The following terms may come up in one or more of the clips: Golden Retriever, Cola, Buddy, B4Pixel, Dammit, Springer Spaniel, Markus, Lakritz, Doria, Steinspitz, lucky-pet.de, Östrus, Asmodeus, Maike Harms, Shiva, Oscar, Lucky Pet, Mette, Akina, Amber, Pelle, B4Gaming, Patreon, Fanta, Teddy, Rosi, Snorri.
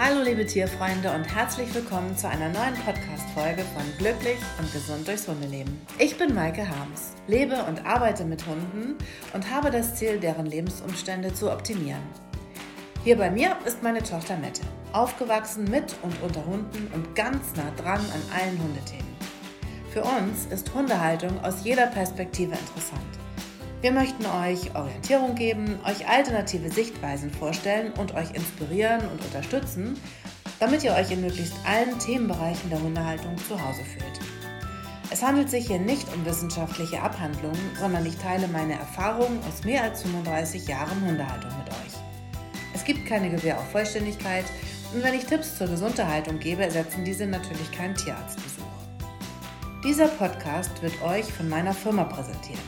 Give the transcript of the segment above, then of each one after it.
Hallo liebe Tierfreunde und herzlich willkommen zu einer neuen Podcast-Folge von Glücklich und Gesund durchs Hundeleben. Ich bin Maike Harms, lebe und arbeite mit Hunden und habe das Ziel, deren Lebensumstände zu optimieren. Hier bei mir ist meine Tochter Mette, aufgewachsen mit und unter Hunden und ganz nah dran an allen Hundethemen. Für uns ist Hundehaltung aus jeder Perspektive interessant. Wir möchten euch Orientierung geben, euch alternative Sichtweisen vorstellen und euch inspirieren und unterstützen, damit ihr euch in möglichst allen Themenbereichen der Hundehaltung zu Hause fühlt. Es handelt sich hier nicht um wissenschaftliche Abhandlungen, sondern ich teile meine Erfahrungen aus mehr als 35 Jahren Hundehaltung mit euch. Es gibt keine Gewähr auf Vollständigkeit und wenn ich Tipps zur gesunden Haltung gebe, ersetzen diese natürlich keinen Tierarztbesuch. Dieser Podcast wird euch von meiner Firma präsentiert.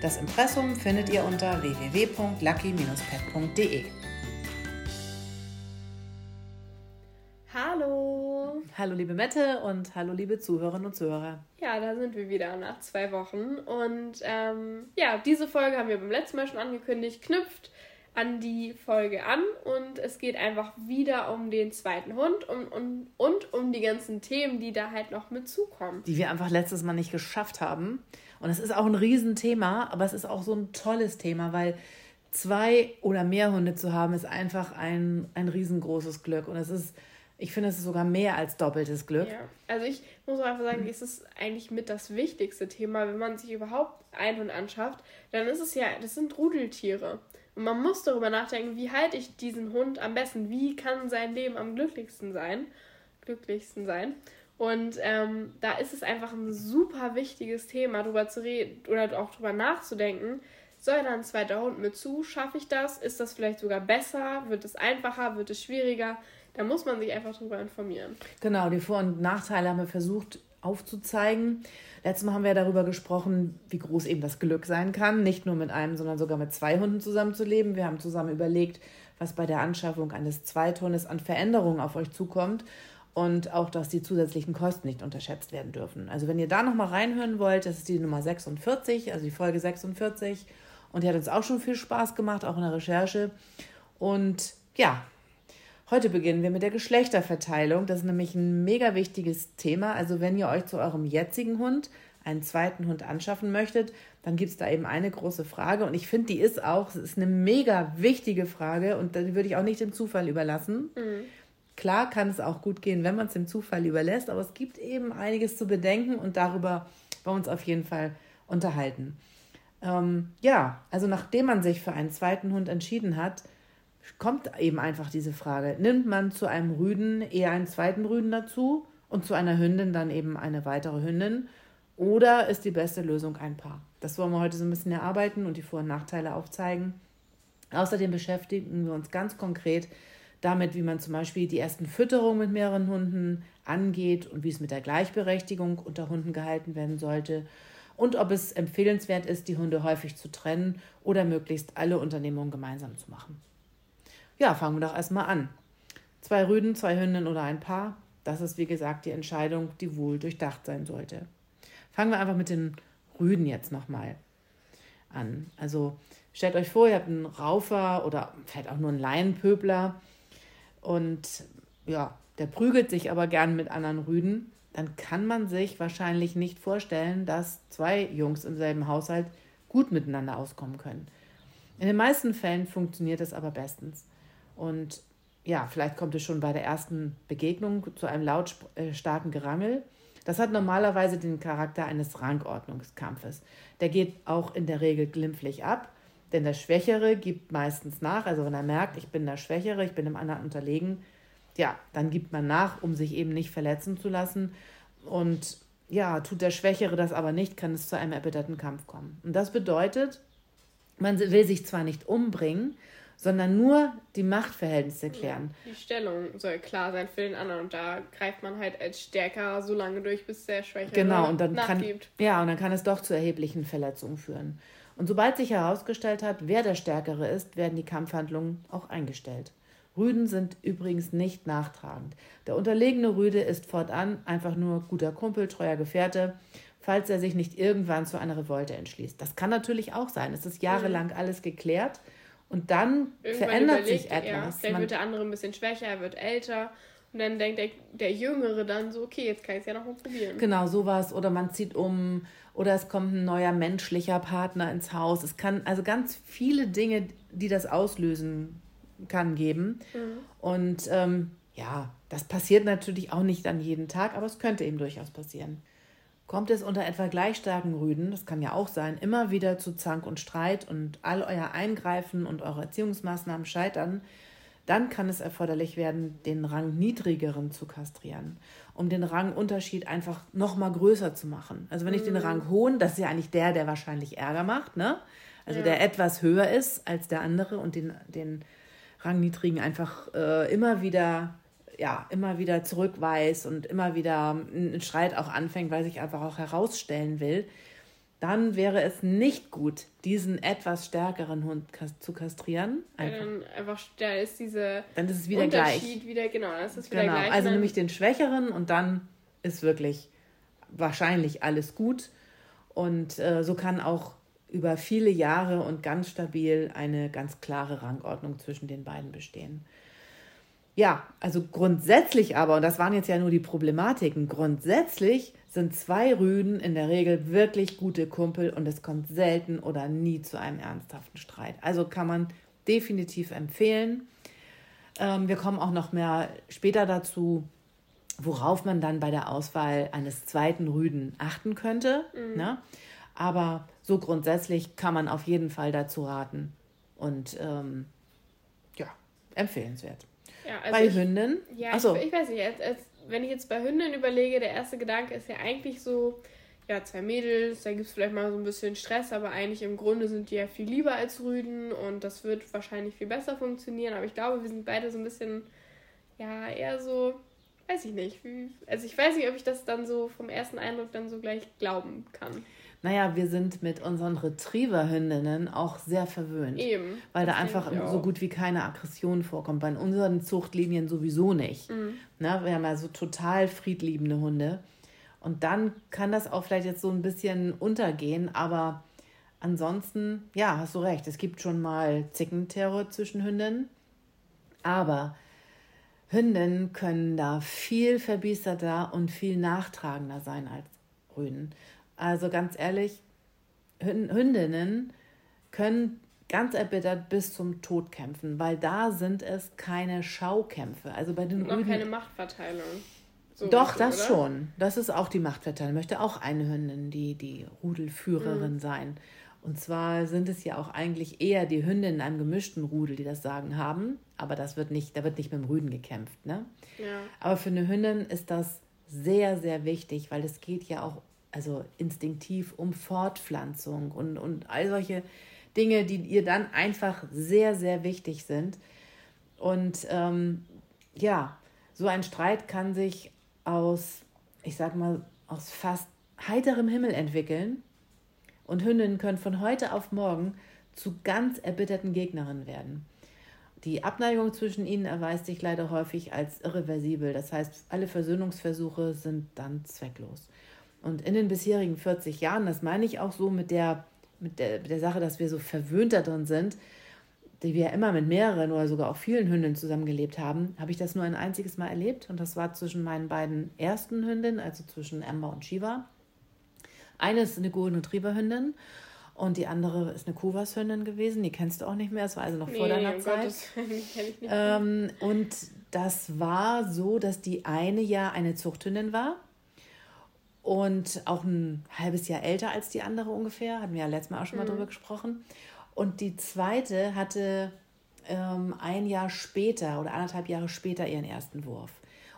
Das Impressum findet ihr unter www.lucky-pet.de. Hallo! Hallo liebe Mette und hallo liebe Zuhörerinnen und Zuhörer. Ja, da sind wir wieder nach 2 Wochen. Und diese Folge haben wir beim letzten Mal schon angekündigt, knüpft an die Folge an. Und es geht einfach wieder um den zweiten Hund und um die ganzen Themen, die da halt noch mit zukommen. Die wir einfach letztes Mal nicht geschafft haben. Und es ist auch ein Riesenthema, aber es ist auch so ein tolles Thema, weil 2 oder mehr Hunde zu haben, ist einfach ein riesengroßes Glück. Und es ist, ich finde, es ist sogar mehr als doppeltes Glück. Ja. Also ich muss auch einfach sagen, es ist eigentlich mit das wichtigste Thema, wenn man sich überhaupt einen Hund anschafft, dann ist es ja, das sind Rudeltiere. Und man muss darüber nachdenken, wie halte ich diesen Hund am besten? Wie kann sein Leben am glücklichsten sein? Und da ist es einfach ein super wichtiges Thema, darüber zu reden oder auch darüber nachzudenken. Soll da ein zweiter Hund mit zu? Schaffe ich das? Ist das vielleicht sogar besser? Wird es einfacher? Wird es schwieriger? Da muss man sich einfach darüber informieren. Genau, die Vor- und Nachteile haben wir versucht aufzuzeigen. Letztes Mal haben wir darüber gesprochen, wie groß eben das Glück sein kann, nicht nur mit einem, sondern sogar mit 2 Hunden zusammenzuleben. Wir haben zusammen überlegt, was bei der Anschaffung eines Zweithundes an Veränderungen auf euch zukommt. Und auch, dass die zusätzlichen Kosten nicht unterschätzt werden dürfen. Also wenn ihr da nochmal reinhören wollt, das ist die Nummer 46, also die Folge 46. Und die hat uns auch schon viel Spaß gemacht, auch in der Recherche. Und ja, heute beginnen wir mit der Geschlechterverteilung. Das ist nämlich ein mega wichtiges Thema. Also wenn ihr euch zu eurem jetzigen Hund einen zweiten Hund anschaffen möchtet, dann gibt es da eben eine große Frage. Und ich finde, es ist eine mega wichtige Frage. Und die würde ich auch nicht dem Zufall überlassen. Mhm. Klar kann es auch gut gehen, wenn man es dem Zufall überlässt, aber es gibt eben einiges zu bedenken und darüber wollen wir uns auf jeden Fall unterhalten. Also nachdem man sich für einen zweiten Hund entschieden hat, kommt eben einfach diese Frage, nimmt man zu einem Rüden eher einen zweiten Rüden dazu und zu einer Hündin dann eben eine weitere Hündin oder ist die beste Lösung ein Paar? Das wollen wir heute so ein bisschen erarbeiten und die Vor- und Nachteile aufzeigen. Außerdem beschäftigen wir uns ganz konkret damit, wie man zum Beispiel die ersten Fütterungen mit mehreren Hunden angeht und wie es mit der Gleichberechtigung unter Hunden gehalten werden sollte und ob es empfehlenswert ist, die Hunde häufig zu trennen oder möglichst alle Unternehmungen gemeinsam zu machen. Ja, fangen wir doch erstmal an. 2 Rüden, 2 Hündinnen oder ein Paar, das ist wie gesagt die Entscheidung, die wohl durchdacht sein sollte. Fangen wir einfach mit den Rüden jetzt nochmal an. Also stellt euch vor, ihr habt einen Raufer oder vielleicht auch nur einen Laienpöbler. Und ja, der prügelt sich aber gern mit anderen Rüden, dann kann man sich wahrscheinlich nicht vorstellen, dass 2 Jungs im selben Haushalt gut miteinander auskommen können. In den meisten Fällen funktioniert das aber bestens. Und ja, vielleicht kommt es schon bei der ersten Begegnung zu einem lautstarken Gerangel. Das hat normalerweise den Charakter eines Rangordnungskampfes. Der geht auch in der Regel glimpflich ab. Denn der Schwächere gibt meistens nach, also wenn er merkt, ich bin der Schwächere, ich bin dem anderen unterlegen, ja, dann gibt man nach, um sich eben nicht verletzen zu lassen. Und ja, tut der Schwächere das aber nicht, kann es zu einem erbitterten Kampf kommen. Und das bedeutet, man will sich zwar nicht umbringen, sondern nur die Machtverhältnisse klären. Die Stellung soll klar sein für den anderen und da greift man halt als Stärker so lange durch, bis der Schwächere nachgibt. Ja, und dann kann es doch zu erheblichen Verletzungen führen. Und sobald sich herausgestellt hat, wer der Stärkere ist, werden die Kampfhandlungen auch eingestellt. Rüden sind übrigens nicht nachtragend. Der unterlegene Rüde ist fortan einfach nur guter Kumpel, treuer Gefährte, falls er sich nicht irgendwann zu einer Revolte entschließt. Das kann natürlich auch sein. Es ist jahrelang alles geklärt Und dann irgendwann verändert sich etwas. Dann wird der andere ein bisschen schwächer, er wird älter. Und dann denkt der Jüngere dann so, okay, jetzt kann ich es ja noch mal probieren. Genau, sowas. Oder man zieht um. Oder es kommt ein neuer menschlicher Partner ins Haus. Es kann also ganz viele Dinge, die das auslösen kann, geben. Mhm. Und ja, das passiert natürlich auch nicht an jedem Tag, aber es könnte eben durchaus passieren. Kommt es unter etwa gleich starken Rüden, das kann ja auch sein, immer wieder zu Zank und Streit und all euer Eingreifen und eure Erziehungsmaßnahmen scheitern, dann kann es erforderlich werden, den Rang niedrigeren zu kastrieren, um den Rangunterschied einfach noch mal größer zu machen. Also wenn ich den Rang hohen, das ist ja eigentlich der wahrscheinlich Ärger macht, ne? Also der etwas höher ist als der andere und den Rang niedrigen einfach immer wieder zurückweist und immer wieder einen Streit auch anfängt, weil sich einfach auch herausstellen will, dann wäre es nicht gut, diesen etwas stärkeren Hund zu kastrieren. Einfach. Ja, dann ist es wieder Unterschied gleich. Genau, also nämlich den schwächeren und dann ist wirklich wahrscheinlich alles gut. Und so kann auch über viele Jahre und ganz stabil eine ganz klare Rangordnung zwischen den beiden bestehen. Ja, also grundsätzlich aber, und das waren jetzt ja nur die Problematiken, grundsätzlich sind 2 Rüden in der Regel wirklich gute Kumpel und es kommt selten oder nie zu einem ernsthaften Streit. Also kann man definitiv empfehlen. Wir kommen auch noch mehr später dazu, worauf man dann bei der Auswahl eines zweiten Rüden achten könnte. Mhm. Ne? Aber so grundsätzlich kann man auf jeden Fall dazu raten und empfehlenswert. Ja, also Hünden? Ja, ach so. Ich weiß nicht, wenn ich jetzt bei Hünden überlege, der erste Gedanke ist ja eigentlich so, ja, 2 Mädels, da gibt es vielleicht mal so ein bisschen Stress, aber eigentlich im Grunde sind die ja viel lieber als Rüden und das wird wahrscheinlich viel besser funktionieren, aber ich glaube, wir sind beide so ein bisschen, ja, eher so, weiß ich nicht, also ich weiß nicht, ob ich das dann so vom ersten Eindruck dann so gleich glauben kann. Naja, wir sind mit unseren Retriever-Hündinnen auch sehr verwöhnt. Eben. Weil da einfach so gut wie keine Aggression vorkommt. Bei unseren Zuchtlinien sowieso nicht. Mhm. Na, wir haben ja so total friedliebende Hunde. Und dann kann das auch vielleicht jetzt so ein bisschen untergehen. Aber ansonsten, ja, hast du recht. Es gibt schon mal Zickenterror zwischen Hündinnen. Aber Hündinnen können da viel verbiesterter und viel nachtragender sein als Rüden. Also ganz ehrlich, Hündinnen können ganz erbittert bis zum Tod kämpfen, weil da sind es keine Schaukämpfe. Also bei den Rüden. Noch keine Machtverteilung. So doch, bisschen, das oder? Schon. Das ist auch die Machtverteilung. Möchte auch eine Hündin, die Rudelführerin sein. Und zwar sind es ja auch eigentlich eher die Hündinnen in einem gemischten Rudel, die das Sagen haben. Aber da wird nicht mit dem Rüden gekämpft, ne? Ja. Aber für eine Hündin ist das sehr, sehr wichtig, weil es geht ja auch also instinktiv um Fortpflanzung und all solche Dinge, die ihr dann einfach sehr, sehr wichtig sind. Und so ein Streit kann sich aus fast heiterem Himmel entwickeln. Und Hündinnen können von heute auf morgen zu ganz erbitterten Gegnerinnen werden. Die Abneigung zwischen ihnen erweist sich leider häufig als irreversibel. Das heißt, alle Versöhnungsversuche sind dann zwecklos. Und in den bisherigen 40 Jahren, das meine ich auch so mit der Sache, dass wir so verwöhnt da drin sind, die wir ja immer mit mehreren oder sogar auch vielen Hündinnen zusammengelebt haben, habe ich das nur ein einziges Mal erlebt. Und das war zwischen meinen beiden ersten Hündinnen, also zwischen Amber und Shiva. Eine ist eine Golden Retriever-Hündin und die andere ist eine Kuvas-Hündin gewesen. Die kennst du auch nicht mehr, das war also noch vor deiner Zeit. Und das war so, dass die eine ja eine Zuchthündin war. Und auch ein halbes Jahr älter als die andere ungefähr, hatten wir ja letztes Mal auch schon mal drüber gesprochen. Und die zweite hatte 1 Jahr später oder 1,5 Jahre später ihren ersten Wurf.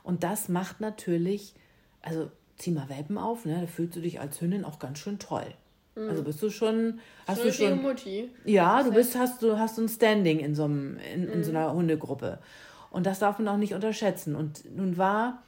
Und das macht natürlich, also zieh mal Welpen auf, ne? Da fühlst du dich als Hündin auch ganz schön toll. Mhm. Also bist du schon, hast du schon Mutti. Ja, du bist, hast so ein Standing in so einer Hundegruppe. Und das darf man auch nicht unterschätzen. Und nun war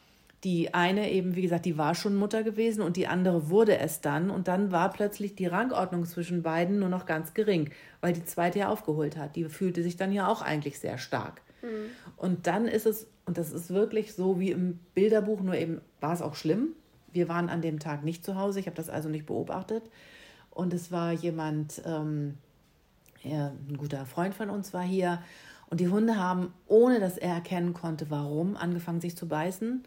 die eine eben, wie gesagt, die war schon Mutter gewesen und die andere wurde es dann. Und dann war plötzlich die Rangordnung zwischen beiden nur noch ganz gering, weil die zweite ja aufgeholt hat. Die fühlte sich dann ja auch eigentlich sehr stark. Mhm. Und dann ist es, und das ist wirklich so wie im Bilderbuch, nur eben war es auch schlimm. Wir waren an dem Tag nicht zu Hause, ich habe das also nicht beobachtet. Und es war jemand ein guter Freund von uns war hier. Und die Hunde haben, ohne dass er erkennen konnte, warum, angefangen sich zu beißen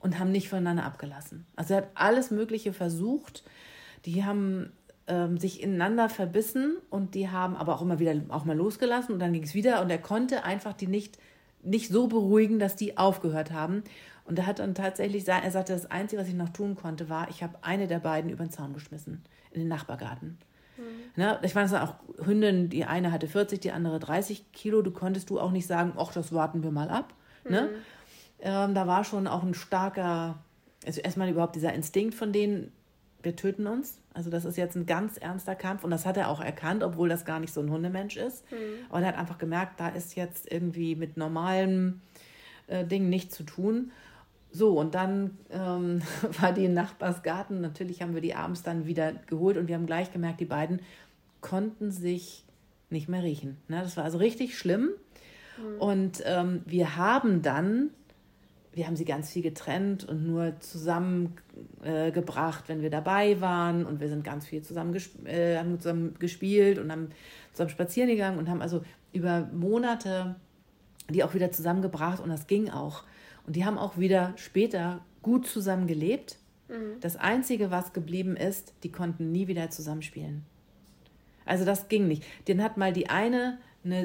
und haben nicht voneinander abgelassen. Also er hat alles Mögliche versucht. Die haben sich ineinander verbissen und die haben aber auch immer wieder auch mal losgelassen. Und dann ging es wieder und er konnte einfach die nicht so beruhigen, dass die aufgehört haben. Und er hat dann tatsächlich, er sagte, das Einzige, was ich noch tun konnte, war, ich habe eine der beiden über den Zaun geschmissen, in den Nachbargarten. Ne? Ich meine, es waren auch Hündin, die eine hatte 40, die andere 30 Kilo. Du konntest auch nicht sagen, ach, das warten wir mal ab. Mhm. Ne? Da war schon auch ein starker, also erstmal überhaupt dieser Instinkt von denen, wir töten uns. Also das ist jetzt ein ganz ernster Kampf. Und das hat er auch erkannt, obwohl das gar nicht so ein Hundemensch ist. Mhm. Aber er hat einfach gemerkt, da ist jetzt irgendwie mit normalen Dingen nichts zu tun. So, und dann war die im Nachbarsgarten. Natürlich haben wir die abends dann wieder geholt und wir haben gleich gemerkt, die beiden konnten sich nicht mehr riechen. Ne? Das war also richtig schlimm. Mhm. Und wir haben sie ganz viel getrennt und nur zusammengebracht, wenn wir dabei waren. Und wir sind ganz viel zusammen gespielt und haben zusammen spazieren gegangen und haben also über Monate die auch wieder zusammengebracht und das ging auch. Und die haben auch wieder später gut zusammen gelebt. Mhm. Das Einzige, was geblieben ist, die konnten nie wieder zusammenspielen. Also das ging nicht. Denen hat mal die eine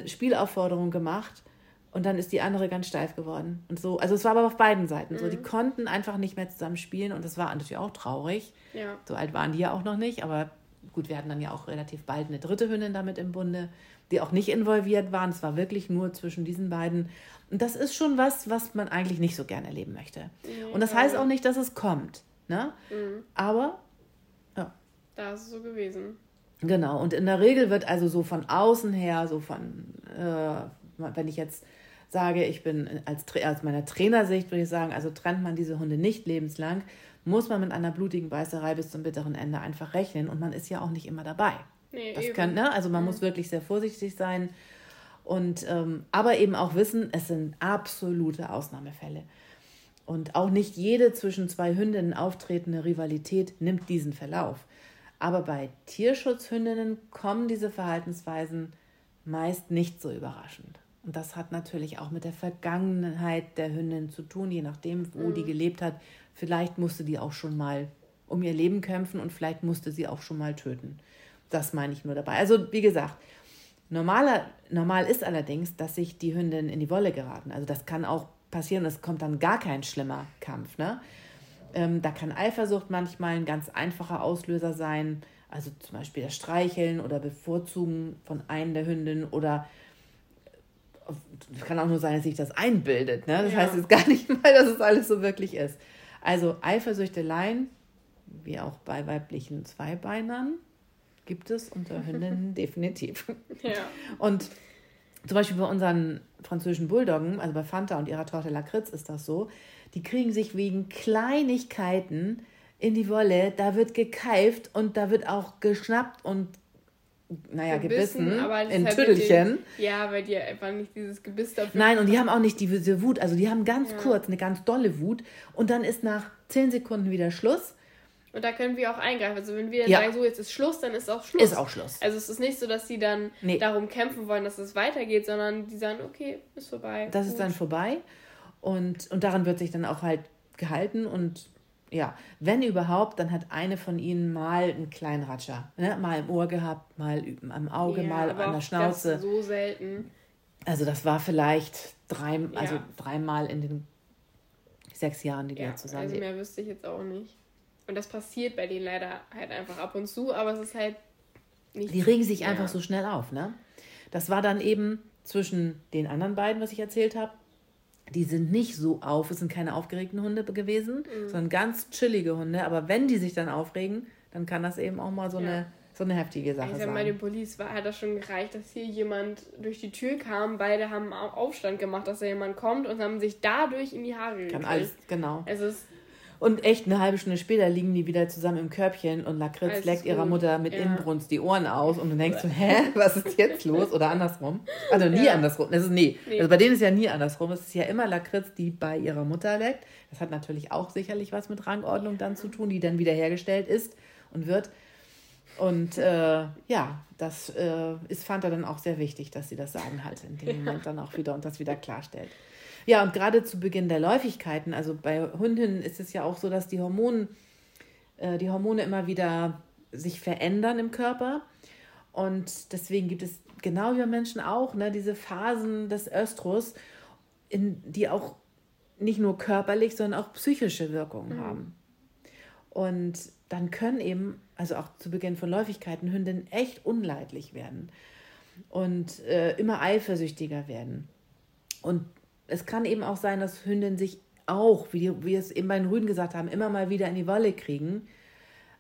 Spielaufforderung gemacht und dann ist die andere ganz steif geworden. Und so. Also es war aber auf beiden Seiten so. Die konnten einfach nicht mehr zusammenspielen und das war natürlich auch traurig. Ja. So alt waren die ja auch noch nicht, aber gut, wir hatten dann ja auch relativ bald eine dritte Hündin damit im Bunde, die auch nicht involviert waren. Es war wirklich nur zwischen diesen beiden. Und das ist schon was man eigentlich nicht so gerne erleben möchte. Nee, und das heißt auch nicht, dass es kommt. Ne? Mhm. Aber, ja. Da ist es so gewesen. Genau. Und in der Regel wird also so von außen her, so von, wenn ich jetzt sage, ich bin aus meiner Trainersicht, würde ich sagen, also trennt man diese Hunde nicht lebenslang, muss man mit einer blutigen Beißerei bis zum bitteren Ende einfach rechnen. Und man ist ja auch nicht immer dabei. Nee, das kann, ne? Also man muss wirklich sehr vorsichtig sein. Und aber eben auch wissen, es sind absolute Ausnahmefälle. Und auch nicht jede zwischen zwei Hündinnen auftretende Rivalität nimmt diesen Verlauf. Aber bei Tierschutzhündinnen kommen diese Verhaltensweisen meist nicht so überraschend. Und das hat natürlich auch mit der Vergangenheit der Hündin zu tun, je nachdem, wo die gelebt hat. Vielleicht musste die auch schon mal um ihr Leben kämpfen und vielleicht musste sie auch schon mal töten. Das meine ich nur dabei. Also wie gesagt, normal ist allerdings, dass sich die Hündin in die Wolle geraten. Also das kann auch passieren, es kommt dann gar kein schlimmer Kampf. Ne? Da kann Eifersucht manchmal ein ganz einfacher Auslöser sein. Also zum Beispiel das Streicheln oder Bevorzugen von einem der Hündin oder es kann auch nur sein, dass sich das einbildet. Ne? Das heißt jetzt gar nicht mal, dass es alles so wirklich ist. Also Eifersüchteleien, wie auch bei weiblichen Zweibeinern, gibt es unter Hündinnen definitiv. Ja. Und zum Beispiel bei unseren französischen Bulldoggen, also bei Fanta und ihrer Tochter Lakritz ist das so, die kriegen sich wegen Kleinigkeiten in die Wolle, da wird gekeift und da wird auch geschnappt und gebissen aber in halt Tüdelchen. Weil die einfach nicht dieses Gebiss dafür Nein, und die haben auch nicht diese Wut, also die haben ganz kurz eine ganz dolle Wut und dann ist nach 10 Sekunden wieder Schluss. Und da können wir auch eingreifen. Also wenn wir dann sagen, so jetzt ist Schluss, dann ist auch Schluss. Ist auch Schluss. Also es ist nicht so, dass sie dann darum kämpfen wollen, dass es weitergeht, sondern die sagen, okay, ist vorbei. Das ist dann vorbei. Und daran wird sich dann auch halt gehalten. Und ja, wenn überhaupt, dann hat eine von ihnen mal einen kleinen Ratscher. Ne? Mal im Ohr gehabt, mal am Auge, mal an der Schnauze. Das ist so selten. Also das war vielleicht dreimal in den 6 Jahren, die wir zusammen leben. Also mehr wüsste ich jetzt auch nicht. Und das passiert bei denen leider halt einfach ab und zu, aber es ist halt nicht... Die regen sich einfach so schnell auf, ne? Das war dann eben zwischen den anderen beiden, was ich erzählt habe. Die sind nicht so auf, es sind keine aufgeregten Hunde gewesen, sondern ganz chillige Hunde. Aber wenn die sich dann aufregen, dann kann das eben auch mal so eine heftige Sache sein. Ich sag mal, den Police hat das schon gereicht, dass hier jemand durch die Tür kam. Beide haben Aufstand gemacht, dass da jemand kommt und haben sich dadurch in die Haare gekriegt. Kann alles, genau. Es ist... Und echt eine halbe Stunde später liegen die wieder zusammen im Körbchen und Lakritz leckt ihrer Mutter mit Inbrunst die Ohren aus und du denkst so, hä, was ist jetzt los? Oder andersrum. Also nie andersrum. Das ist nie. Nee. Also bei denen ist ja nie andersrum. Es ist ja immer Lakritz, die bei ihrer Mutter leckt. Das hat natürlich auch sicherlich was mit Rangordnung dann zu tun, die dann wieder hergestellt ist und wird. Und ja, das ist Fanta dann auch sehr wichtig, dass sie das Sagen hat in dem Moment dann auch wieder und das wieder klarstellt. Ja, und gerade zu Beginn der Läufigkeiten, also bei Hunden ist es ja auch so, dass die Hormone immer wieder sich verändern im Körper. Und deswegen gibt es genau wie bei Menschen auch, ne, diese Phasen des Östrus, die auch nicht nur körperlich, sondern auch psychische Wirkungen haben. Und dann können eben, also auch zu Beginn von Läufigkeiten, Hündinnen echt unleidlich werden und immer eifersüchtiger werden. Und es kann eben auch sein, dass Hündinnen sich auch, wie wir es eben bei den Rüden gesagt haben, immer mal wieder in die Wolle kriegen.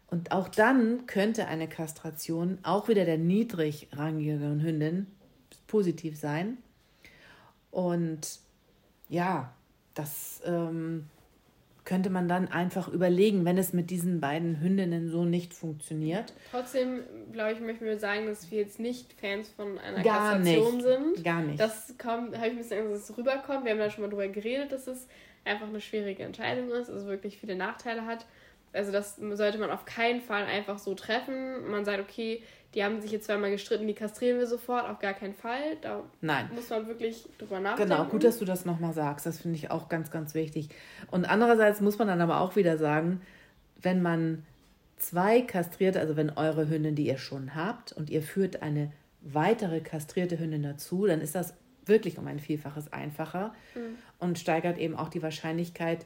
Und auch dann könnte eine Kastration auch wieder der niedrig rangigeren Hündin positiv sein. Und ja, das könnte man dann einfach überlegen, wenn es mit diesen beiden Hündinnen so nicht funktioniert. Trotzdem, glaube ich, möchten wir sagen, dass wir jetzt nicht Fans von einer Kastration sind. Gar nicht. Das kommt, habe ich ein bisschen Angst, dass es rüberkommt. Wir haben da schon mal drüber geredet, dass es einfach eine schwierige Entscheidung ist, also wirklich viele Nachteile hat. Also das sollte man auf keinen Fall einfach so treffen. Man sagt, okay, die haben sich jetzt zweimal gestritten, die kastrieren wir sofort, auf gar keinen Fall. Da muss man wirklich drüber nachdenken. Genau, gut, dass du das nochmal sagst. Das finde ich auch ganz, ganz wichtig. Und andererseits muss man dann aber auch wieder sagen, wenn man zwei kastriert, also wenn eure Hündin, die ihr schon habt, und ihr führt eine weitere kastrierte Hündin dazu, dann ist das wirklich um ein Vielfaches einfacher und steigert eben auch die Wahrscheinlichkeit,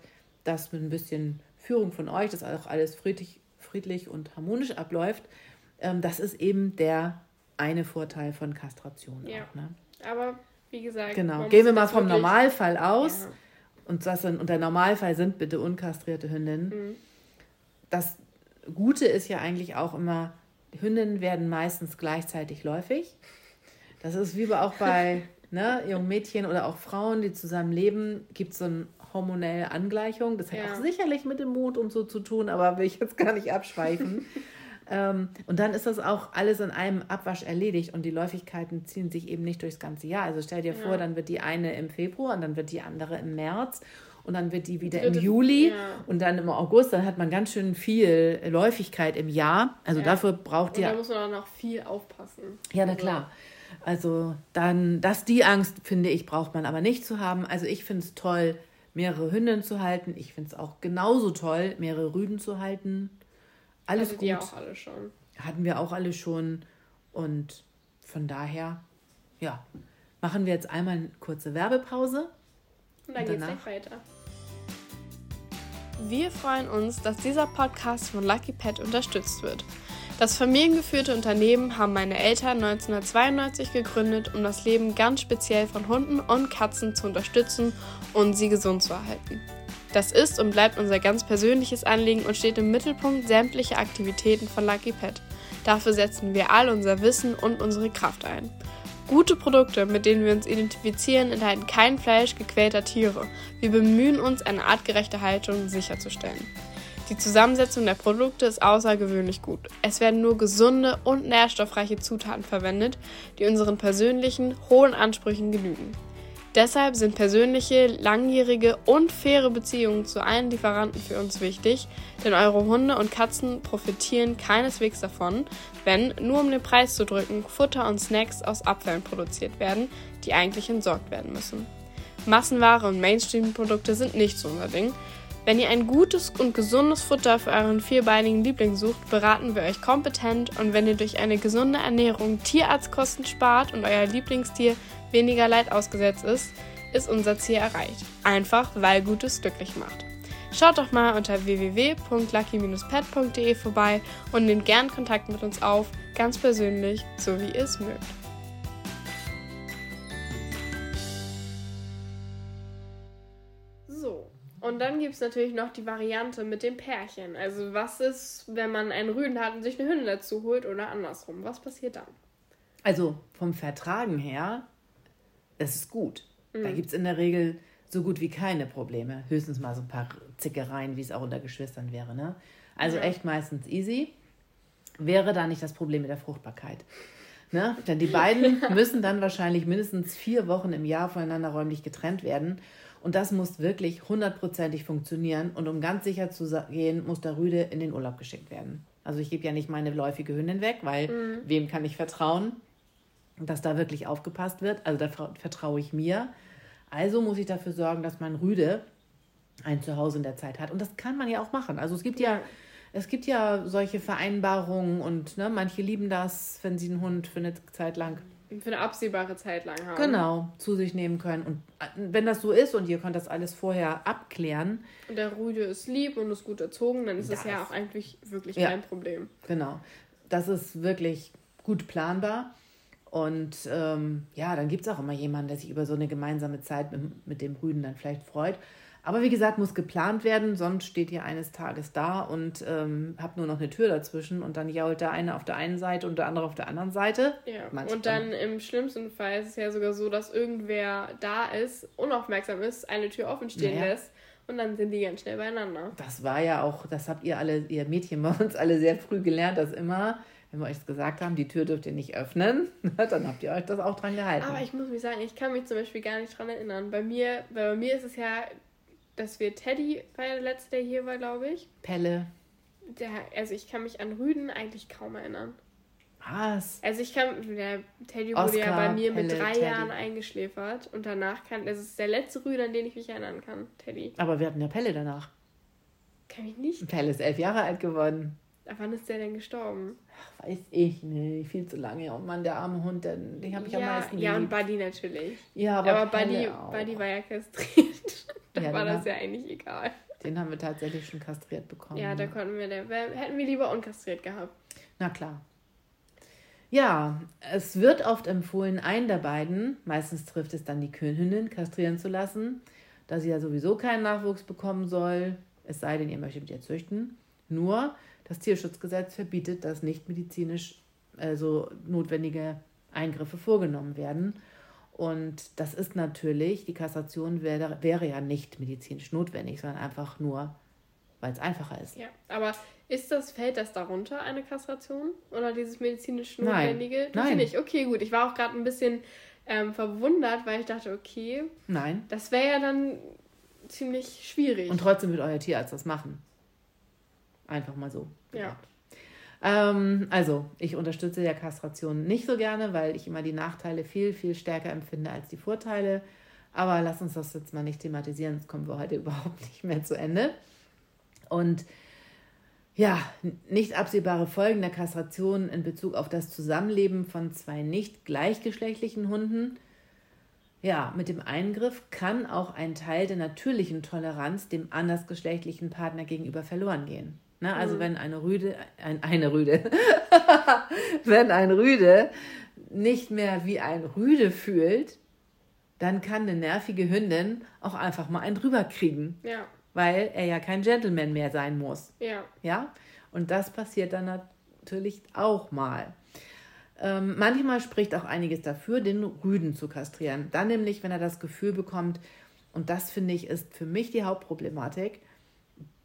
dass mit ein bisschen Führung von euch, dass auch alles friedlich und harmonisch abläuft. Das ist eben der eine Vorteil von Kastration. Ja. Auch, ne? Aber wie gesagt, genau. Gehen wir mal vom Normalfall aus. Ja. Und das und der Normalfall sind bitte unkastrierte Hündinnen. Mhm. Das Gute ist ja eigentlich auch immer, Hündinnen werden meistens gleichzeitig läufig. Das ist wie auch bei jungen Mädchen oder auch Frauen, die zusammen leben, gibt es so eine hormonelle Angleichung. Das hat auch sicherlich mit dem Mut und so zu tun, aber will ich jetzt gar nicht abschweifen. Und dann ist das auch alles in einem Abwasch erledigt und die Läufigkeiten ziehen sich eben nicht durchs ganze Jahr. Also stell dir vor, dann wird die eine im Februar und dann wird die andere im März und dann wird die wieder im Juli und dann im August. Dann hat man ganz schön viel Läufigkeit im Jahr. Also dafür braucht ihr... Und da muss man auch noch viel aufpassen. Ja, na klar. Also dann, die Angst, finde ich, braucht man aber nicht zu haben. Also ich finde es toll, mehrere Hündinnen zu halten. Ich finde es auch genauso toll, mehrere Rüden zu halten. Alles gut. Hatten wir auch alle schon. Und von daher, ja, machen wir jetzt einmal eine kurze Werbepause. Und dann geht's gleich weiter. Wir freuen uns, dass dieser Podcast von Lucky Pet unterstützt wird. Das familiengeführte Unternehmen haben meine Eltern 1992 gegründet, um das Leben ganz speziell von Hunden und Katzen zu unterstützen und sie gesund zu erhalten. Das ist und bleibt unser ganz persönliches Anliegen und steht im Mittelpunkt sämtlicher Aktivitäten von Lucky Pet. Dafür setzen wir all unser Wissen und unsere Kraft ein. Gute Produkte, mit denen wir uns identifizieren, enthalten kein Fleisch gequälter Tiere. Wir bemühen uns, eine artgerechte Haltung sicherzustellen. Die Zusammensetzung der Produkte ist außergewöhnlich gut. Es werden nur gesunde und nährstoffreiche Zutaten verwendet, die unseren persönlichen, hohen Ansprüchen genügen. Deshalb sind persönliche, langjährige und faire Beziehungen zu allen Lieferanten für uns wichtig, denn eure Hunde und Katzen profitieren keineswegs davon, wenn, nur um den Preis zu drücken, Futter und Snacks aus Abfällen produziert werden, die eigentlich entsorgt werden müssen. Massenware und Mainstream-Produkte sind nicht so unser Ding. Wenn ihr ein gutes und gesundes Futter für euren vierbeinigen Liebling sucht, beraten wir euch kompetent und wenn ihr durch eine gesunde Ernährung Tierarztkosten spart und euer Lieblingstier weniger Leid ausgesetzt ist unser Ziel erreicht. Einfach, weil Gutes glücklich macht. Schaut doch mal unter www.lucky-pet.de vorbei und nehmt gern Kontakt mit uns auf, ganz persönlich, so wie ihr es mögt. Und dann gibt es natürlich noch die Variante mit dem Pärchen. Also was ist, wenn man einen Rüden hat und sich eine Hündin dazu holt oder andersrum? Was passiert dann? Also vom Vertragen her, das ist gut. Mhm. Da gibt es in der Regel so gut wie keine Probleme. Höchstens mal so ein paar Zickereien, wie es auch unter Geschwistern wäre. Ne? Also echt meistens easy. Wäre da nicht das Problem mit der Fruchtbarkeit. Ne? Denn die beiden müssen dann wahrscheinlich mindestens 4 Wochen im Jahr voneinander räumlich getrennt werden. Und das muss wirklich 100%ig funktionieren. Und um ganz sicher zu gehen, muss der Rüde in den Urlaub geschickt werden. Also ich gebe ja nicht meine läufige Hündin weg, weil wem kann ich vertrauen, dass da wirklich aufgepasst wird? Also da vertraue ich mir. Also muss ich dafür sorgen, dass mein Rüde ein Zuhause in der Zeit hat. Und das kann man ja auch machen. Also es gibt ja, solche Vereinbarungen und ne, manche lieben das, wenn sie einen Hund für eine Zeit lang, für eine absehbare Zeit lang haben. Genau, zu sich nehmen können. Und wenn das so ist und ihr könnt das alles vorher abklären. Und der Rüde ist lieb und ist gut erzogen, dann ist das ja auch eigentlich wirklich kein Problem. Genau, das ist wirklich gut planbar. Und dann gibt es auch immer jemanden, der sich über so eine gemeinsame Zeit mit dem Rüden dann vielleicht freut. Aber wie gesagt, muss geplant werden, sonst steht ihr eines Tages da und habt nur noch eine Tür dazwischen und dann jault der eine auf der einen Seite und der andere auf der anderen Seite. Ja. Manchmal. Und dann im schlimmsten Fall ist es ja sogar so, dass irgendwer da ist, unaufmerksam ist, eine Tür offen stehen lässt und dann sind die ganz schnell beieinander. Das war ja auch, das habt ihr alle, ihr Mädchen bei uns alle sehr früh gelernt, dass immer, wenn wir euch gesagt haben, die Tür dürft ihr nicht öffnen, dann habt ihr euch das auch dran gehalten. Aber ich muss mich sagen, ich kann mich zum Beispiel gar nicht dran erinnern. Bei mir ist es ja, dass wir Teddy war der letzte, der hier war, glaube ich. Pelle. Also ich kann mich an Rüden eigentlich kaum erinnern. Was? Also der Teddy Oscar, wurde ja bei mir Pelle, mit 3 Jahren eingeschläfert und danach das ist der letzte Rüden, an den ich mich erinnern kann, Teddy. Aber wir hatten ja Pelle danach. Kann ich nicht. Pelle ist 11 Jahre alt geworden. Ab wann ist der denn gestorben? Ach, weiß ich nicht. Viel zu lange. Oh Mann, der arme Hund, den habe ich am meisten geliebt. Ja, und Buddy natürlich. Ja, aber Buddy war ja kastriert. Da war das ja eigentlich egal. Den haben wir tatsächlich schon kastriert bekommen. Ja, da hätten wir lieber unkastriert gehabt. Na klar. Ja, es wird oft empfohlen, einen der beiden, meistens trifft es dann die Hündin, kastrieren zu lassen, da sie ja sowieso keinen Nachwuchs bekommen soll, es sei denn, ihr möchtet mit ihr züchten. Nur, das Tierschutzgesetz verbietet, dass nicht medizinisch notwendige Eingriffe vorgenommen werden. Und das ist natürlich, die Kassation wäre ja nicht medizinisch notwendig, sondern einfach nur, weil es einfacher ist. Ja, aber fällt das darunter, eine Kassation? Oder dieses medizinisch Notwendige? Nein. Nicht. Okay, gut. Ich war auch gerade ein bisschen verwundert, weil ich dachte, okay, nein, das wäre ja dann ziemlich schwierig. Und trotzdem wird euer Tierarzt das machen. Einfach mal so. Ja. Also, ich unterstütze ja Kastration nicht so gerne, weil ich immer die Nachteile viel, viel stärker empfinde als die Vorteile. Aber lass uns das jetzt mal nicht thematisieren, sonst kommen wir heute überhaupt nicht mehr zu Ende. Und ja, nicht absehbare Folgen der Kastration in Bezug auf das Zusammenleben von zwei nicht gleichgeschlechtlichen Hunden. Ja, mit dem Eingriff kann auch ein Teil der natürlichen Toleranz dem andersgeschlechtlichen Partner gegenüber verloren gehen. Na, also wenn ein Rüde nicht mehr wie ein Rüde fühlt, dann kann eine nervige Hündin auch einfach mal einen drüber kriegen. Ja. Weil er ja kein Gentleman mehr sein muss. Ja. Ja? Und das passiert dann natürlich auch mal. Manchmal spricht auch einiges dafür, den Rüden zu kastrieren. Dann nämlich, wenn er das Gefühl bekommt, und das finde ich, ist für mich die Hauptproblematik,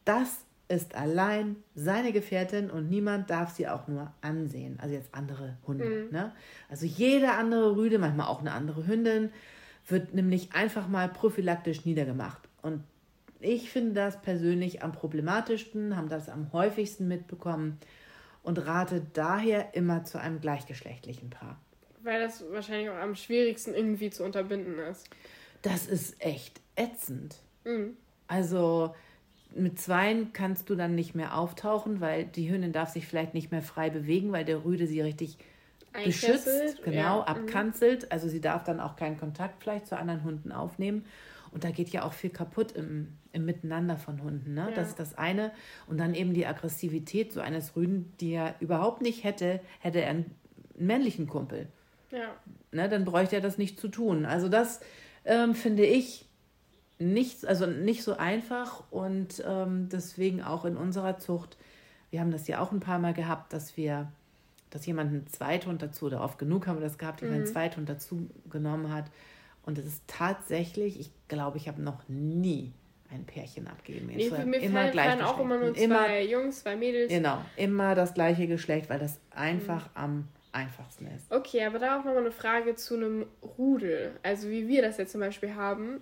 dass ist allein seine Gefährtin und niemand darf sie auch nur ansehen. Also jetzt andere Hunde. Ne? Also jeder andere Rüde, manchmal auch eine andere Hündin, wird nämlich einfach mal prophylaktisch niedergemacht. Und ich finde das persönlich am problematischsten, haben das am häufigsten mitbekommen und rate daher immer zu einem gleichgeschlechtlichen Paar. Weil das wahrscheinlich auch am schwierigsten irgendwie zu unterbinden ist. Das ist echt ätzend. Also mit Zweien kannst du dann nicht mehr auftauchen, weil die Hündin darf sich vielleicht nicht mehr frei bewegen, weil der Rüde sie richtig beschützt, abkanzelt. Also sie darf dann auch keinen Kontakt vielleicht zu anderen Hunden aufnehmen. Und da geht ja auch viel kaputt im Miteinander von Hunden. Ne? Ja. Das ist das eine. Und dann eben die Aggressivität so eines Rüden, die er überhaupt nicht hätte er einen männlichen Kumpel. Ja. Ne? Dann bräuchte er das nicht zu tun. Also das finde ich nicht so einfach und deswegen auch in unserer Zucht, wir haben das ja auch ein paar Mal gehabt, dass jemand einen Zweithund dazu, oder oft genug haben wir das gehabt, jemand einen Zweithund dazu genommen hat und es ist tatsächlich, ich glaube, ich habe noch nie ein Pärchen abgegeben. Nee, für mich fallen auch immer nur 2 Jungs, 2 Mädels. Genau, immer das gleiche Geschlecht, weil das einfach am einfachsten ist. Okay, aber da auch nochmal eine Frage zu einem Rudel, also wie wir das jetzt zum Beispiel haben,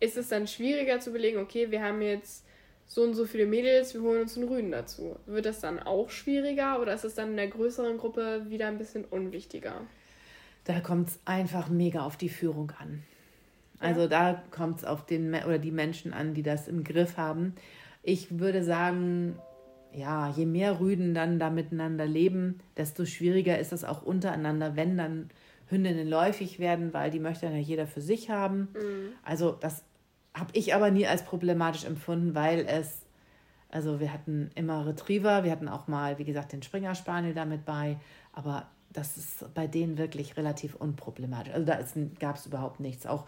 ist es dann schwieriger zu belegen, okay, wir haben jetzt so und so viele Mädels, wir holen uns einen Rüden dazu. Wird das dann auch schwieriger oder ist es dann in der größeren Gruppe wieder ein bisschen unwichtiger? Da kommt es einfach mega auf die Führung an. Ja. Also da kommt es auf den oder die Menschen an, die das im Griff haben. Ich würde sagen, ja, je mehr Rüden dann da miteinander leben, desto schwieriger ist das auch untereinander, wenn dann Hündinnen läufig werden, weil die möchte dann ja jeder für sich haben. Mhm. Also das habe ich aber nie als problematisch empfunden, weil es, also wir hatten immer Retriever, wir hatten auch mal, wie gesagt, den Springer Spaniel damit bei, aber das ist bei denen wirklich relativ unproblematisch. Also da gab es überhaupt nichts. Auch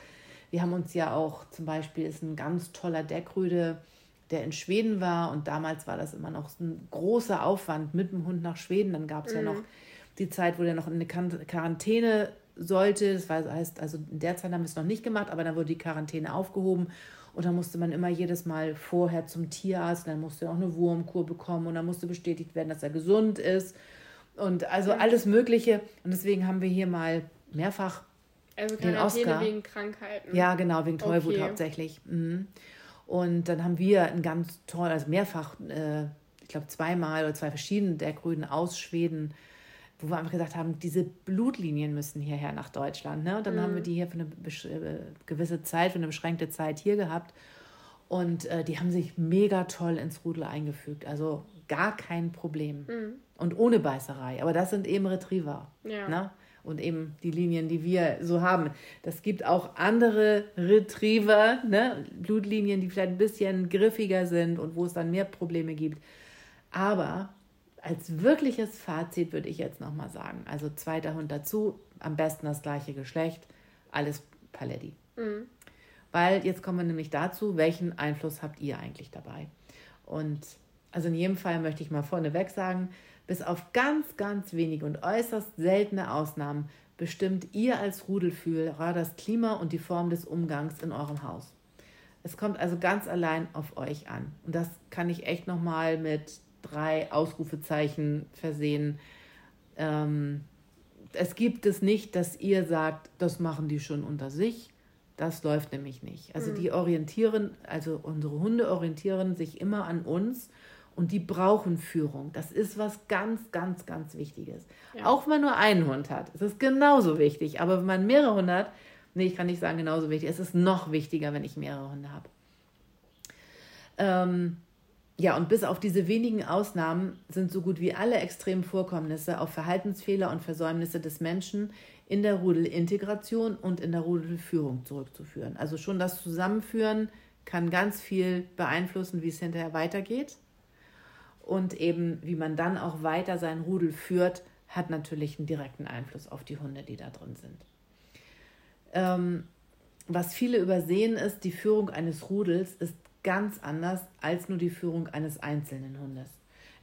wir haben uns ja auch, zum Beispiel ist ein ganz toller Deckrüde, der in Schweden war und damals war das immer noch ein großer Aufwand mit dem Hund nach Schweden. Dann gab es ja noch die Zeit, wo der noch in eine Quarantäne sollte. Das heißt, also in der Zeit haben wir es noch nicht gemacht, aber dann wurde die Quarantäne aufgehoben und dann musste man immer jedes Mal vorher zum Tierarzt, und dann musste er auch eine Wurmkur bekommen und dann musste bestätigt werden, dass er gesund ist und also alles Mögliche. Und deswegen haben wir hier mal mehrfach den Oscar. Also wegen Krankheiten? Ja, genau, wegen Tollwut hauptsächlich. Mhm. Und dann haben wir ein ganz toll, also mehrfach, ich glaube zweimal oder zwei verschiedene Deckrüden aus Schweden, wo wir einfach gesagt haben, diese Blutlinien müssen hierher nach Deutschland. Ne? Und dann haben wir die hier für eine gewisse Zeit, für eine beschränkte Zeit hier gehabt. Und die haben sich mega toll ins Rudel eingefügt. Also gar kein Problem. Mhm. Und ohne Beißerei. Aber das sind eben Retriever. Ja. Ne? Und eben die Linien, die wir so haben. Das gibt auch andere Retriever, ne? Blutlinien, die vielleicht ein bisschen griffiger sind und wo es dann mehr Probleme gibt. Aber als wirkliches Fazit würde ich jetzt nochmal sagen, also zweiter Hund dazu, am besten das gleiche Geschlecht, alles Paletti. Mhm. Weil jetzt kommen wir nämlich dazu, welchen Einfluss habt ihr eigentlich dabei? Und also in jedem Fall möchte ich mal vorneweg sagen, bis auf ganz, ganz wenige und äußerst seltene Ausnahmen bestimmt ihr als Rudelführer das Klima und die Form des Umgangs in eurem Haus. Es kommt also ganz allein auf euch an. Und das kann ich echt nochmal mit 3 Ausrufezeichen versehen. Es gibt es nicht, dass ihr sagt, das machen die schon unter sich. Das läuft nämlich nicht. Also die orientieren, also unsere Hunde orientieren sich immer an uns und die brauchen Führung. Das ist was ganz, ganz, ganz Wichtiges. Ja. Auch wenn man nur einen Hund hat, ist es genauso wichtig. Aber wenn man mehrere Hunde hat, nee, ich kann nicht sagen genauso wichtig, es ist noch wichtiger, wenn ich mehrere Hunde habe. Ja, und bis auf diese wenigen Ausnahmen sind so gut wie alle extremen Vorkommnisse auf Verhaltensfehler und Versäumnisse des Menschen in der Rudelintegration und in der Rudelführung zurückzuführen. Also schon das Zusammenführen kann ganz viel beeinflussen, wie es hinterher weitergeht. Und eben, wie man dann auch weiter sein Rudel führt, hat natürlich einen direkten Einfluss auf die Hunde, die da drin sind. Was viele übersehen ist, die Führung eines Rudels ist ganz anders als nur die Führung eines einzelnen Hundes.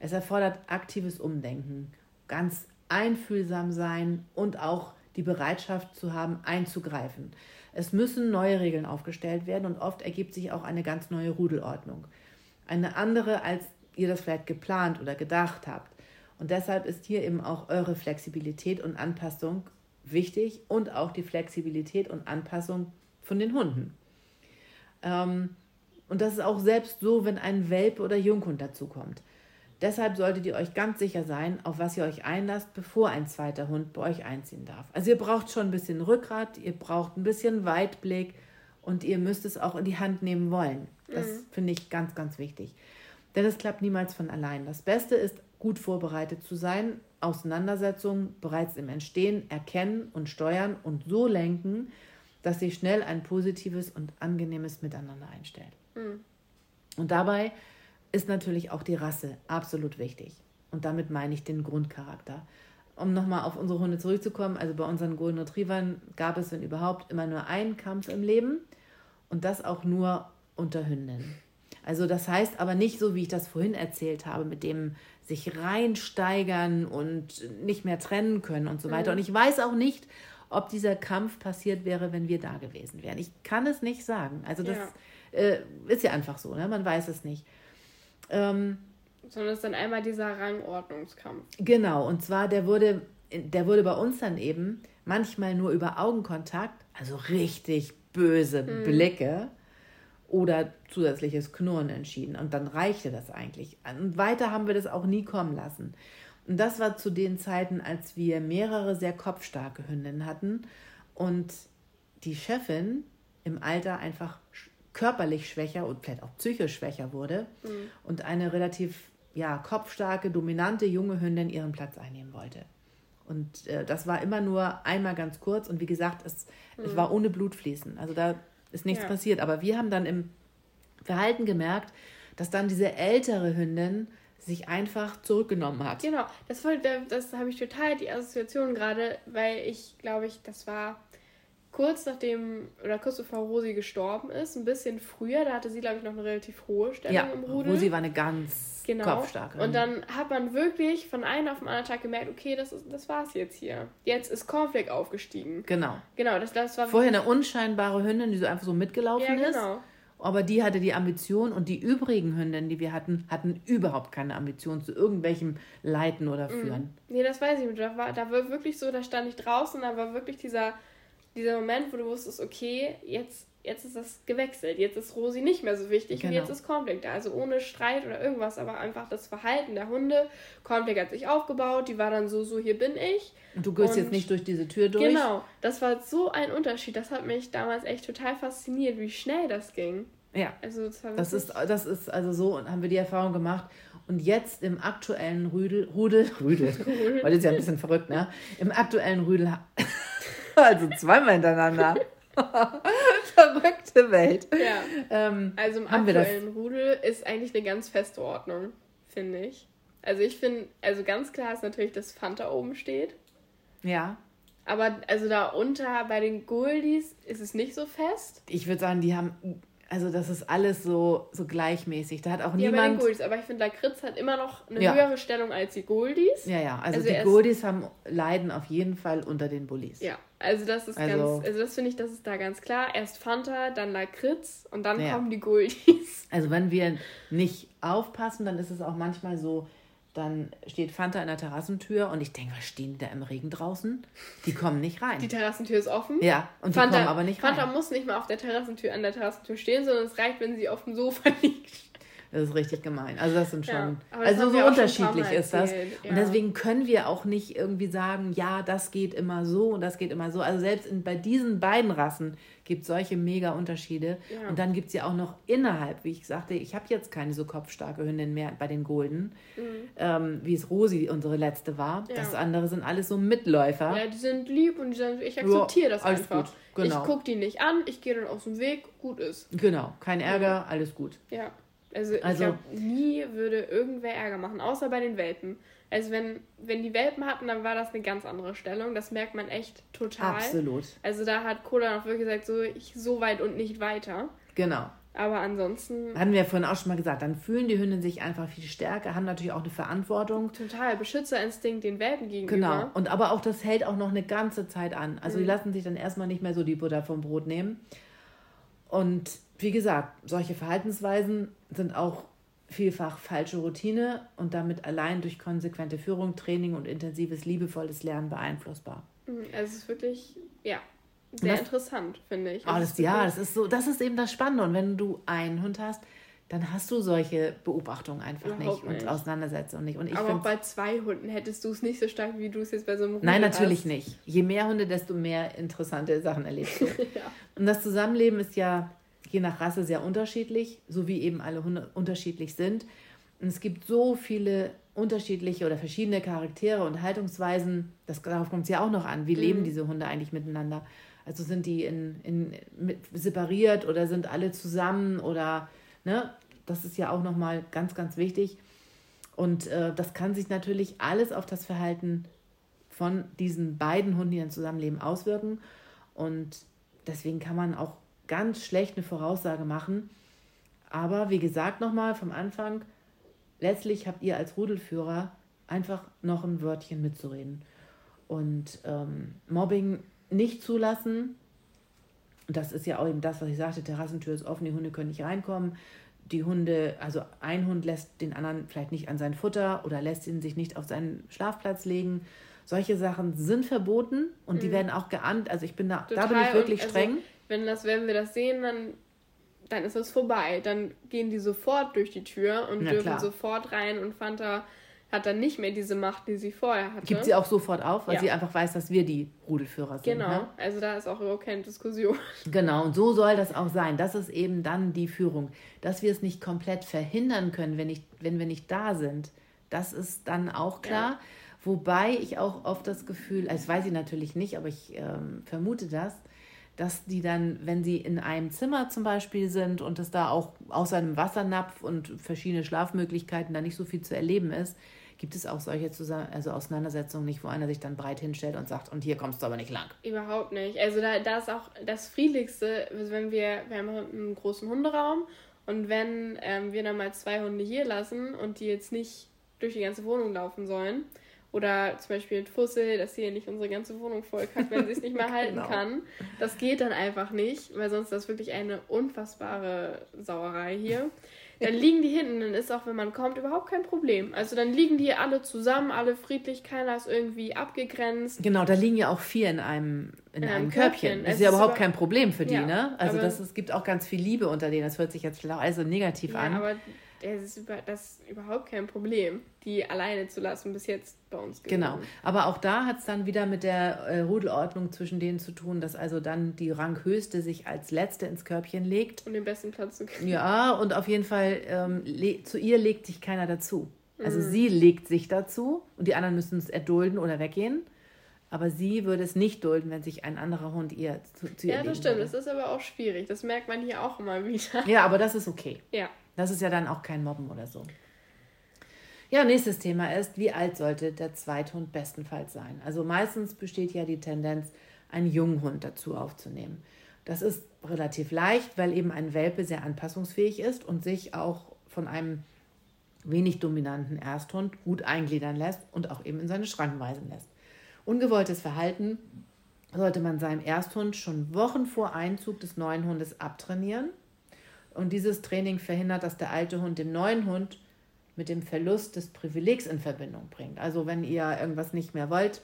Es erfordert aktives Umdenken, ganz einfühlsam sein und auch die Bereitschaft zu haben, einzugreifen. Es müssen neue Regeln aufgestellt werden und oft ergibt sich auch eine ganz neue Rudelordnung. Eine andere, als ihr das vielleicht geplant oder gedacht habt. Und deshalb ist hier eben auch eure Flexibilität und Anpassung wichtig und auch die Flexibilität und Anpassung von den Hunden. Und das ist auch selbst so, wenn ein Welpe oder Junghund dazukommt. Deshalb solltet ihr euch ganz sicher sein, auf was ihr euch einlasst, bevor ein zweiter Hund bei euch einziehen darf. Also ihr braucht schon ein bisschen Rückgrat, ihr braucht ein bisschen Weitblick und ihr müsst es auch in die Hand nehmen wollen. Das finde ich ganz, ganz wichtig. Denn es klappt niemals von allein. Das Beste ist, gut vorbereitet zu sein, Auseinandersetzungen bereits im Entstehen erkennen und steuern und so lenken, dass sich schnell ein positives und angenehmes Miteinander einstellt. Und dabei ist natürlich auch die Rasse absolut wichtig. Und damit meine ich den Grundcharakter. Um nochmal auf unsere Hunde zurückzukommen, also bei unseren Golden Retrievern gab es, wenn überhaupt, immer nur einen Kampf im Leben und das auch nur unter Hündinnen. Also das heißt aber nicht so, wie ich das vorhin erzählt habe, mit dem sich reinsteigern und nicht mehr trennen können und so weiter. Und ich weiß auch nicht, ob dieser Kampf passiert wäre, wenn wir da gewesen wären. Ich kann es nicht sagen. Also das... Ja. Ist ja einfach so, ne? Man weiß es nicht. Sondern es ist dann einmal dieser Rangordnungskampf. Genau, und zwar der wurde bei uns dann eben manchmal nur über Augenkontakt, also richtig böse Blicke oder zusätzliches Knurren entschieden. Und dann reichte das eigentlich. Und weiter haben wir das auch nie kommen lassen. Und das war zu den Zeiten, als wir mehrere sehr kopfstarke Hündinnen hatten und die Chefin im Alter einfach körperlich schwächer und vielleicht auch psychisch schwächer wurde und eine relativ kopfstarke, dominante junge Hündin ihren Platz einnehmen wollte. Und das war immer nur einmal ganz kurz und wie gesagt, es war ohne Blutfließen. Also da ist nichts passiert. Aber wir haben dann im Verhalten gemerkt, dass dann diese ältere Hündin sich einfach zurückgenommen hat. Genau, das habe ich total die Assoziation gerade, weil ich glaube, das war kurz bevor Rosi gestorben ist, ein bisschen früher, da hatte sie, glaube ich, noch eine relativ hohe Stellung im Rudel. Rosi war eine ganz kopfstarke. Und dann hat man wirklich von einem auf den anderen Tag gemerkt, okay, das war es jetzt hier. Jetzt ist Cornflake aufgestiegen. Genau, das war vorher eine unscheinbare Hündin, die so einfach so mitgelaufen ist. Genau. Aber die hatte die Ambition und die übrigen Hündinnen, die wir hatten, hatten überhaupt keine Ambition zu irgendwelchem Leiten oder Führen. Nee, das weiß ich nicht. Da war wirklich so, da stand ich draußen, da war wirklich dieser Moment, wo du wusstest, okay, jetzt ist das gewechselt, jetzt ist Rosi nicht mehr so wichtig und jetzt ist Cornflake da. Also ohne Streit oder irgendwas, aber einfach das Verhalten der Hunde. Cornflake hat sich aufgebaut, die war dann so, hier bin ich. Und du gehst jetzt nicht durch diese Tür durch. Genau, das war so ein Unterschied. Das hat mich damals echt total fasziniert, wie schnell das ging. Ja, also das ist also so, und haben wir die Erfahrung gemacht. Und jetzt im aktuellen Rudel, heute ist ja ein bisschen verrückt, ne? Im aktuellen Rudel... Also zweimal hintereinander. Verrückte Welt. Ja. Also im aktuellen Rudel ist eigentlich eine ganz feste Ordnung, finde ich. Also ganz klar ist natürlich, dass Fanta oben steht. Ja. Aber also da unter bei den Goldies ist es nicht so fest. Ich würde sagen, die haben... Also das ist alles so gleichmäßig. Da hat auch niemand... bei den Goldies, aber ich finde, Lakritz hat immer noch eine höhere Stellung als die Goldies. Ja, also die Goldies leiden auf jeden Fall unter den Bullies. Ja, also das ist das finde ich, das ist da ganz klar. Erst Fanta, dann Lakritz und dann kommen die Goldies. Also wenn wir nicht aufpassen, dann ist es auch manchmal so, dann steht Fanta in der Terrassentür und ich denke, was stehen die da im Regen draußen? Die kommen nicht rein. Die Terrassentür ist offen. Ja, und die kommen aber nicht rein. Fanta muss nicht mal an der Terrassentür stehen, sondern es reicht, wenn sie auf dem Sofa liegt. Das ist richtig gemein. Also das sind schon... Ja, also so unterschiedlich ist das. Ja. Und deswegen können wir auch nicht irgendwie sagen, ja, das geht immer so und das geht immer so. Also selbst bei diesen beiden Rassen gibt es solche mega Unterschiede. Ja. Und dann gibt es ja auch noch innerhalb, wie ich sagte, ich habe jetzt keine so kopfstarke Hündin mehr bei den Golden, wie es Rosi unsere letzte war. Ja. Das andere sind alles so Mitläufer. Ja, die sind lieb und die sagen, ich akzeptiere das einfach. Gut. Genau. Ich gucke die nicht an, ich gehe dann aus dem Weg, gut ist. Genau, kein Ärger, alles gut. Ja. Also ich glaube, nie würde irgendwer Ärger machen, außer bei den Welpen. Also wenn die Welpen hatten, dann war das eine ganz andere Stellung. Das merkt man echt total. Absolut. Also da hat Cola noch wirklich gesagt, so weit und nicht weiter. Genau. Aber ansonsten... Hatten wir ja vorhin auch schon mal gesagt, dann fühlen die Hündin sich einfach viel stärker, haben natürlich auch eine Verantwortung. Total, Beschützerinstinkt den Welpen gegenüber. Genau, und aber auch das hält auch noch eine ganze Zeit an. Also die lassen sich dann erstmal nicht mehr so die Butter vom Brot nehmen. Und wie gesagt, solche Verhaltensweisen sind auch vielfach falsche Routine und damit allein durch konsequente Führung, Training und intensives, liebevolles Lernen beeinflussbar. Also es ist wirklich, sehr interessant, finde ich. Das ist eben das Spannende. Und wenn du einen Hund hast, dann hast du solche Beobachtungen einfach nicht und Auseinandersetzungen nicht. Und ich aber auch bei zwei Hunden hättest du es nicht so stark, wie du es jetzt bei so einem Hund hast. Nein, natürlich nicht. Je mehr Hunde, desto mehr interessante Sachen erlebst du. Und das Zusammenleben ist ja je nach Rasse sehr unterschiedlich, so wie eben alle Hunde unterschiedlich sind. Und es gibt so viele unterschiedliche oder verschiedene Charaktere und Haltungsweisen, darauf kommt es ja auch noch an, wie leben diese Hunde eigentlich miteinander? Also sind die separiert oder sind alle zusammen oder, ne? Das ist ja auch nochmal ganz, ganz wichtig. Und das kann sich natürlich alles auf das Verhalten von diesen beiden Hunden, die dann zusammenleben, auswirken. Und deswegen kann man auch ganz schlecht eine Voraussage machen. Aber wie gesagt, nochmal vom Anfang, letztlich habt ihr als Rudelführer einfach noch ein Wörtchen mitzureden. Und Mobbing nicht zulassen. Und das ist ja auch eben das, was ich sagte, Terrassentür ist offen, die Hunde können nicht reinkommen. Ein Hund lässt den anderen vielleicht nicht an sein Futter oder lässt ihn sich nicht auf seinen Schlafplatz legen. Solche Sachen sind verboten und die werden auch geahndet. Also ich bin da bin ich wirklich streng. Wenn wir das sehen, dann dann ist es vorbei. Dann gehen die sofort durch die Tür und dürfen sofort rein und Fanta hat dann nicht mehr diese Macht, die sie vorher hatte. Gibt sie auch sofort auf, weil sie einfach weiß, dass wir die Rudelführer sind. Genau, ne? Also da ist auch überhaupt keine Diskussion. Genau, und so soll das auch sein. Das ist eben dann die Führung. Dass wir es nicht komplett verhindern können, wenn wir nicht da sind, das ist dann auch klar. Ja. Wobei ich auch oft das Gefühl, das weiß ich natürlich nicht, aber ich vermute das, dass die dann, wenn sie in einem Zimmer zum Beispiel sind und es da auch außer einem Wassernapf und verschiedene Schlafmöglichkeiten da nicht so viel zu erleben ist, gibt es auch solche Auseinandersetzungen nicht, wo einer sich dann breit hinstellt und sagt, und hier kommst du aber nicht lang. Überhaupt nicht. Also da ist auch das Friedlichste, wenn wir haben einen großen Hunderaum und wenn wir dann mal 2 Hunde hier lassen und die jetzt nicht durch die ganze Wohnung laufen sollen, oder zum Beispiel ein Fussel, dass sie nicht unsere ganze Wohnung vollkackt, wenn sie es nicht mehr halten kann. Das geht dann einfach nicht, weil sonst ist das wirklich eine unfassbare Sauerei hier. Dann liegen die hinten, dann ist auch, wenn man kommt, überhaupt kein Problem. Also dann liegen die alle zusammen, alle friedlich, keiner ist irgendwie abgegrenzt. Genau, da liegen ja auch 4 in einem Körbchen. Das ist ja überhaupt kein Problem für die, ne? Also es gibt auch ganz viel Liebe unter denen. Das hört sich jetzt also negativ an. Aber das ist überhaupt kein Problem, die alleine zu lassen, bis jetzt bei uns gewesen. Genau, aber auch da hat es dann wieder mit der Rudelordnung zwischen denen zu tun, dass also dann die Ranghöchste sich als Letzte ins Körbchen legt. Um den besten Platz zu kriegen. Ja, und auf jeden Fall zu ihr legt sich keiner dazu. Also sie legt sich dazu und die anderen müssen es erdulden oder weggehen. Aber sie würde es nicht dulden, wenn sich ein anderer Hund ihr zu ihr legen würde. Ja, das stimmt. Das ist aber auch schwierig. Das merkt man hier auch immer wieder. Ja, aber das ist okay. Ja. Das ist ja dann auch kein Mobben oder so. Ja, nächstes Thema ist, wie alt sollte der Zweithund bestenfalls sein? Also meistens besteht ja die Tendenz, einen jungen Hund dazu aufzunehmen. Das ist relativ leicht, weil eben ein Welpe sehr anpassungsfähig ist und sich auch von einem wenig dominanten Ersthund gut eingliedern lässt und auch eben in seine Schranken weisen lässt. Ungewolltes Verhalten sollte man seinem Ersthund schon Wochen vor Einzug des neuen Hundes abtrainieren. Und dieses Training verhindert, dass der alte Hund den neuen Hund mit dem Verlust des Privilegs in Verbindung bringt. Also wenn ihr irgendwas nicht mehr wollt,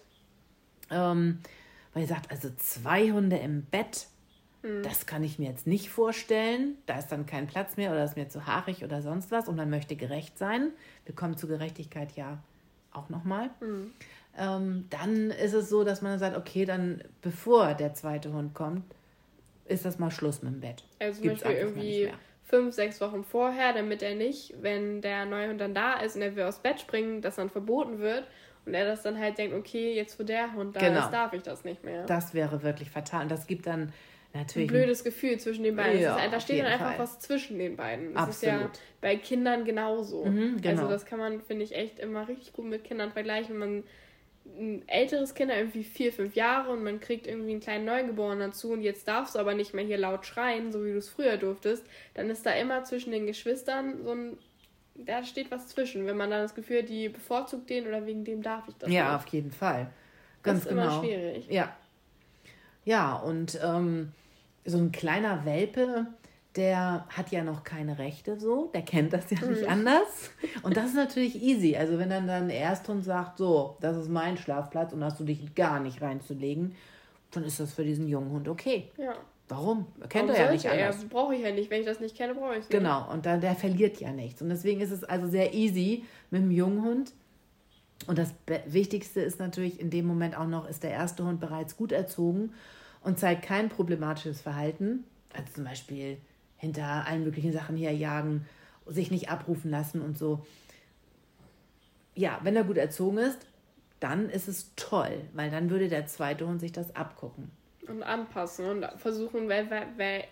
weil ihr sagt, also 2 Hunde im Bett, das kann ich mir jetzt nicht vorstellen. Da ist dann kein Platz mehr oder ist mir zu haarig oder sonst was. Und man möchte gerecht sein. Wir kommen zu Gerechtigkeit ja auch nochmal. Dann ist es so, dass man sagt, okay, dann bevor der zweite Hund kommt, ist das mal Schluss mit dem Bett. Also zum Beispiel irgendwie 5-6 Wochen vorher, damit er nicht, wenn der neue Hund dann da ist und er will aufs Bett springen, das dann verboten wird und er das dann halt denkt, okay, jetzt wo der Hund da ist, darf ich das nicht mehr. Das wäre wirklich fatal und das gibt dann natürlich ein blödes Gefühl zwischen den beiden. Ja, da steht dann einfach was zwischen den beiden. Das ist ja bei Kindern genauso. Genau. Also das kann man, finde ich, echt immer richtig gut mit Kindern vergleichen, wenn man ein älteres Kind, irgendwie 4-5 Jahre und man kriegt irgendwie einen kleinen Neugeborenen dazu und jetzt darfst du aber nicht mehr hier laut schreien, so wie du es früher durftest, dann ist da immer zwischen den Geschwistern da steht was zwischen. Wenn man dann das Gefühl hat, die bevorzugt den oder wegen dem darf ich das nicht. Ja, auf jeden Fall. Ganz genau. Das ist immer schwierig. Ja. Ja, und so ein kleiner Welpe, der hat ja noch keine Rechte so, der kennt das ja nicht anders. Und das ist natürlich easy. Also wenn dann dein Ersthund sagt, so, das ist mein Schlafplatz und hast du dich gar nicht reinzulegen, dann ist das für diesen jungen Hund okay. Ja. Warum? Kennt er ja nicht anders. Brauche ich ja nicht. Wenn ich das nicht kenne, brauche ich es nicht. Genau, und dann, der verliert ja nichts. Und deswegen ist es also sehr easy mit dem jungen Hund. Und das Wichtigste ist natürlich in dem Moment auch noch, ist der erste Hund bereits gut erzogen und zeigt kein problematisches Verhalten. Also zum Beispiel hinter allen möglichen Sachen herjagen, sich nicht abrufen lassen und so. Ja, wenn er gut erzogen ist, dann ist es toll, weil dann würde der zweite Hund sich das abgucken. Und anpassen und versuchen, weil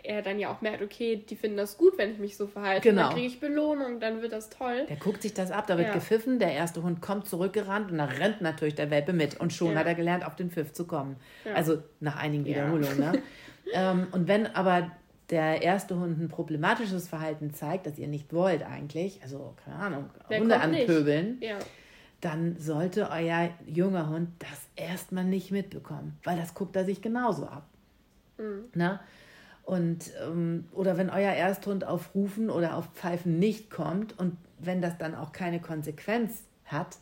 er dann ja auch merkt, okay, die finden das gut, wenn ich mich so verhalte. Genau. Dann kriege ich Belohnung, dann wird das toll. Der guckt sich das ab, da wird gepfiffen, der erste Hund kommt zurückgerannt und da rennt natürlich der Welpe mit. Und schon hat er gelernt, auf den Pfiff zu kommen. Ja. Also nach einigen Wiederholungen. Ne? Und wenn aber der erste Hund ein problematisches Verhalten zeigt, das ihr nicht wollt eigentlich, also keine Ahnung, Hunde anpöbeln, dann sollte euer junger Hund das erstmal nicht mitbekommen, weil das guckt er sich genauso ab. Na? Und oder wenn euer Ersthund auf Rufen oder auf Pfeifen nicht kommt und wenn das dann auch keine Konsequenz hat,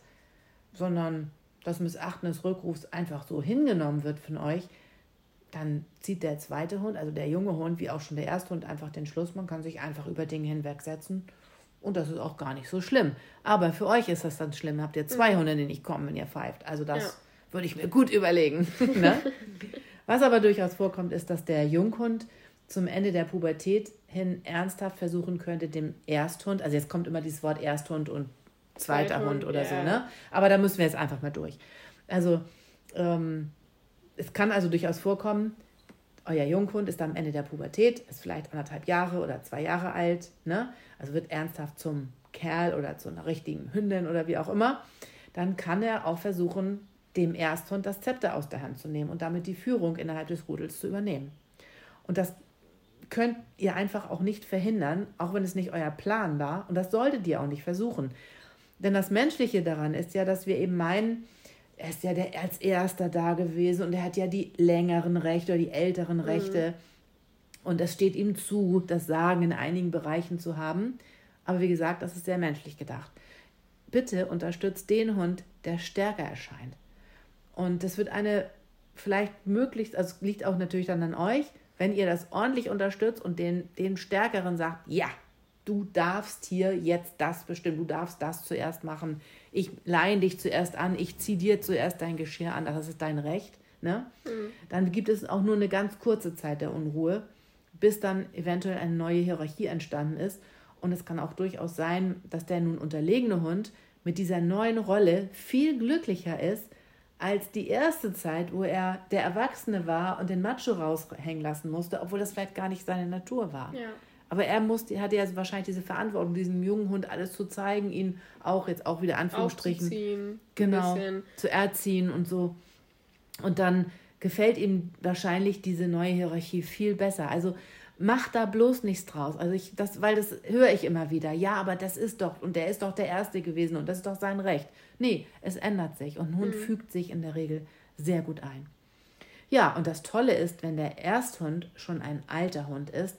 sondern das Missachten des Rückrufs einfach so hingenommen wird von euch, dann zieht der zweite Hund, also der junge Hund, wie auch schon der erste Hund, einfach den Schluss. Man kann sich einfach über Dinge hinwegsetzen. Und das ist auch gar nicht so schlimm. Aber für euch ist das dann schlimm. Habt ihr zwei Hunde, die nicht kommen, wenn ihr pfeift. Also das würde ich mir gut überlegen. Ne? Was aber durchaus vorkommt, ist, dass der Junghund zum Ende der Pubertät hin ernsthaft versuchen könnte, dem Ersthund, also jetzt kommt immer dieses Wort Ersthund und zweiter Hund oder so, ne? Aber da müssen wir jetzt einfach mal durch. Also es kann also durchaus vorkommen, euer Junghund ist am Ende der Pubertät, ist vielleicht 1,5 Jahre oder 2 Jahre alt, ne? Also wird ernsthaft zum Kerl oder zu einer richtigen Hündin oder wie auch immer. Dann kann er auch versuchen, dem Ersthund das Zepter aus der Hand zu nehmen und damit die Führung innerhalb des Rudels zu übernehmen. Und das könnt ihr einfach auch nicht verhindern, auch wenn es nicht euer Plan war. Und das solltet ihr auch nicht versuchen. Denn das Menschliche daran ist ja, dass wir eben meinen, er ist ja der als Erster da gewesen und er hat ja die längeren Rechte oder die älteren Rechte. Und es steht ihm zu, das Sagen in einigen Bereichen zu haben. Aber wie gesagt, das ist sehr menschlich gedacht. Bitte unterstützt den Hund, der stärker erscheint. Und das wird eine vielleicht möglichst, also liegt auch natürlich dann an euch, wenn ihr das ordentlich unterstützt und den Stärkeren sagt, ja, du darfst hier jetzt das bestimmen, du darfst das zuerst machen, ich leihe dich zuerst an, ich ziehe dir zuerst dein Geschirr an, das ist dein Recht, ne? Dann gibt es auch nur eine ganz kurze Zeit der Unruhe, bis dann eventuell eine neue Hierarchie entstanden ist. Und es kann auch durchaus sein, dass der nun unterlegene Hund mit dieser neuen Rolle viel glücklicher ist, als die erste Zeit, wo er der Erwachsene war und den Macho raushängen lassen musste, obwohl das vielleicht gar nicht seine Natur war. Ja. Aber er hatte ja wahrscheinlich diese Verantwortung, diesem jungen Hund alles zu zeigen, ihn auch jetzt auch wieder Anführungsstrichen aufzuziehen, genau, zu erziehen und so. Und dann gefällt ihm wahrscheinlich diese neue Hierarchie viel besser. Also mach da bloß nichts draus. Also weil das höre ich immer wieder. Ja, aber das ist doch, und der ist doch der Erste gewesen und das ist doch sein Recht. Nee, es ändert sich und ein Hund fügt sich in der Regel sehr gut ein. Ja, und das Tolle ist, wenn der Ersthund schon ein alter Hund ist,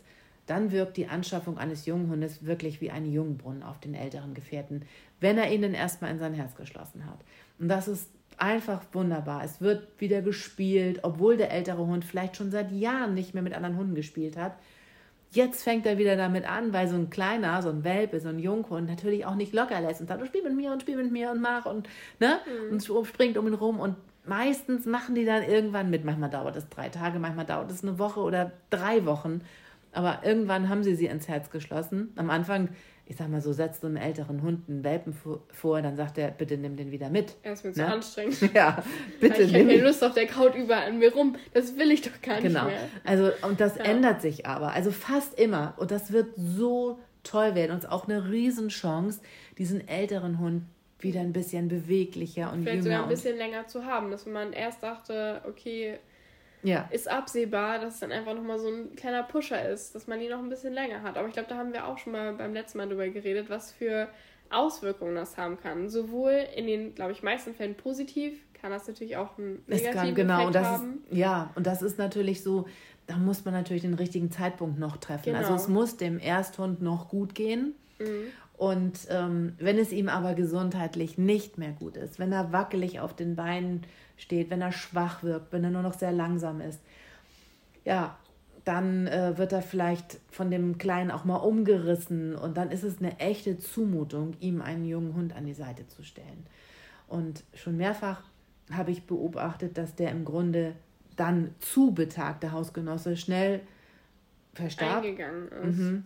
dann wirkt die Anschaffung eines jungen Hundes wirklich wie ein Jungbrunnen auf den älteren Gefährten, wenn er ihn denn erstmal in sein Herz geschlossen hat. Und das ist einfach wunderbar. Es wird wieder gespielt, obwohl der ältere Hund vielleicht schon seit Jahren nicht mehr mit anderen Hunden gespielt hat. Jetzt fängt er wieder damit an, weil so ein kleiner, so ein Welpe, so ein Junghund natürlich auch nicht locker lässt und sagt, spiel mit mir und mach und, ne? Und springt um ihn rum. Und meistens machen die dann irgendwann mit. Manchmal dauert es 3 Tage, manchmal dauert es 1 Woche oder 3 Wochen. Aber irgendwann haben sie ins Herz geschlossen. Am Anfang, ich sag mal so, setzt du einem älteren Hund einen Welpen vor, dann sagt er, bitte nimm den wieder mit. Er ist mir zu anstrengend. Ja, bitte nimm. Ich habe keine Lust auf der Kaut überall an mir rum. Das will ich doch gar nicht mehr. Also, und das ändert sich aber. Also fast immer. Und das wird so toll werden. Und es ist auch eine Riesenchance, diesen älteren Hund wieder ein bisschen beweglicher und vielleicht jünger. Vielleicht sogar ein bisschen länger zu haben. Dass man erst dachte, okay, ist absehbar, dass es dann einfach nochmal so ein kleiner Pusher ist, dass man ihn noch ein bisschen länger hat. Aber ich glaube, da haben wir auch schon mal beim letzten Mal drüber geredet, was für Auswirkungen das haben kann. Sowohl in den, glaube ich, meisten Fällen positiv, kann das natürlich auch einen negativen Effekt haben. Und das ist natürlich so, da muss man natürlich den richtigen Zeitpunkt noch treffen. Genau. Also es muss dem Ersthund noch gut gehen. Und wenn es ihm aber gesundheitlich nicht mehr gut ist, wenn er wackelig auf den Beinen steht, wenn er schwach wirkt, wenn er nur noch sehr langsam ist, dann wird er vielleicht von dem Kleinen auch mal umgerissen und dann ist es eine echte Zumutung, ihm einen jungen Hund an die Seite zu stellen. Und schon mehrfach habe ich beobachtet, dass der im Grunde dann zu betagte Hausgenosse schnell verstarb. Eingegangen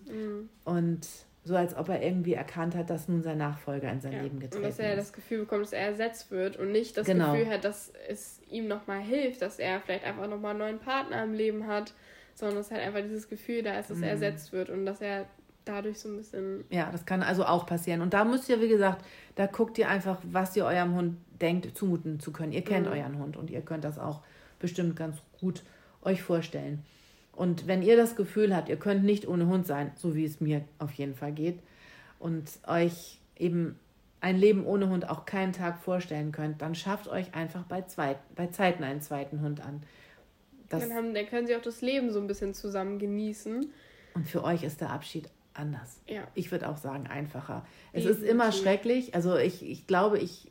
ist. Und so als ob er irgendwie erkannt hat, dass nun sein Nachfolger in sein Leben getreten ist. Und dass er das Gefühl bekommt, dass er ersetzt wird und nicht das Gefühl hat, dass es ihm nochmal hilft, dass er vielleicht einfach nochmal einen neuen Partner im Leben hat, sondern dass halt einfach dieses Gefühl da ist, dass er ersetzt wird und dass er dadurch so ein bisschen... Ja, das kann also auch passieren. Und da müsst ihr, wie gesagt, da guckt ihr einfach, was ihr eurem Hund denkt, zumuten zu können. Ihr kennt euren Hund und ihr könnt das auch bestimmt ganz gut euch vorstellen. Und wenn ihr das Gefühl habt, ihr könnt nicht ohne Hund sein, so wie es mir auf jeden Fall geht, und euch eben ein Leben ohne Hund auch keinen Tag vorstellen könnt, dann schafft euch einfach bei Zeiten einen zweiten Hund an. Dann können sie auch das Leben so ein bisschen zusammen genießen. Und für euch ist der Abschied anders. Ja. Ich würde auch sagen, einfacher. Es ist immer schrecklich. Also ich glaube, es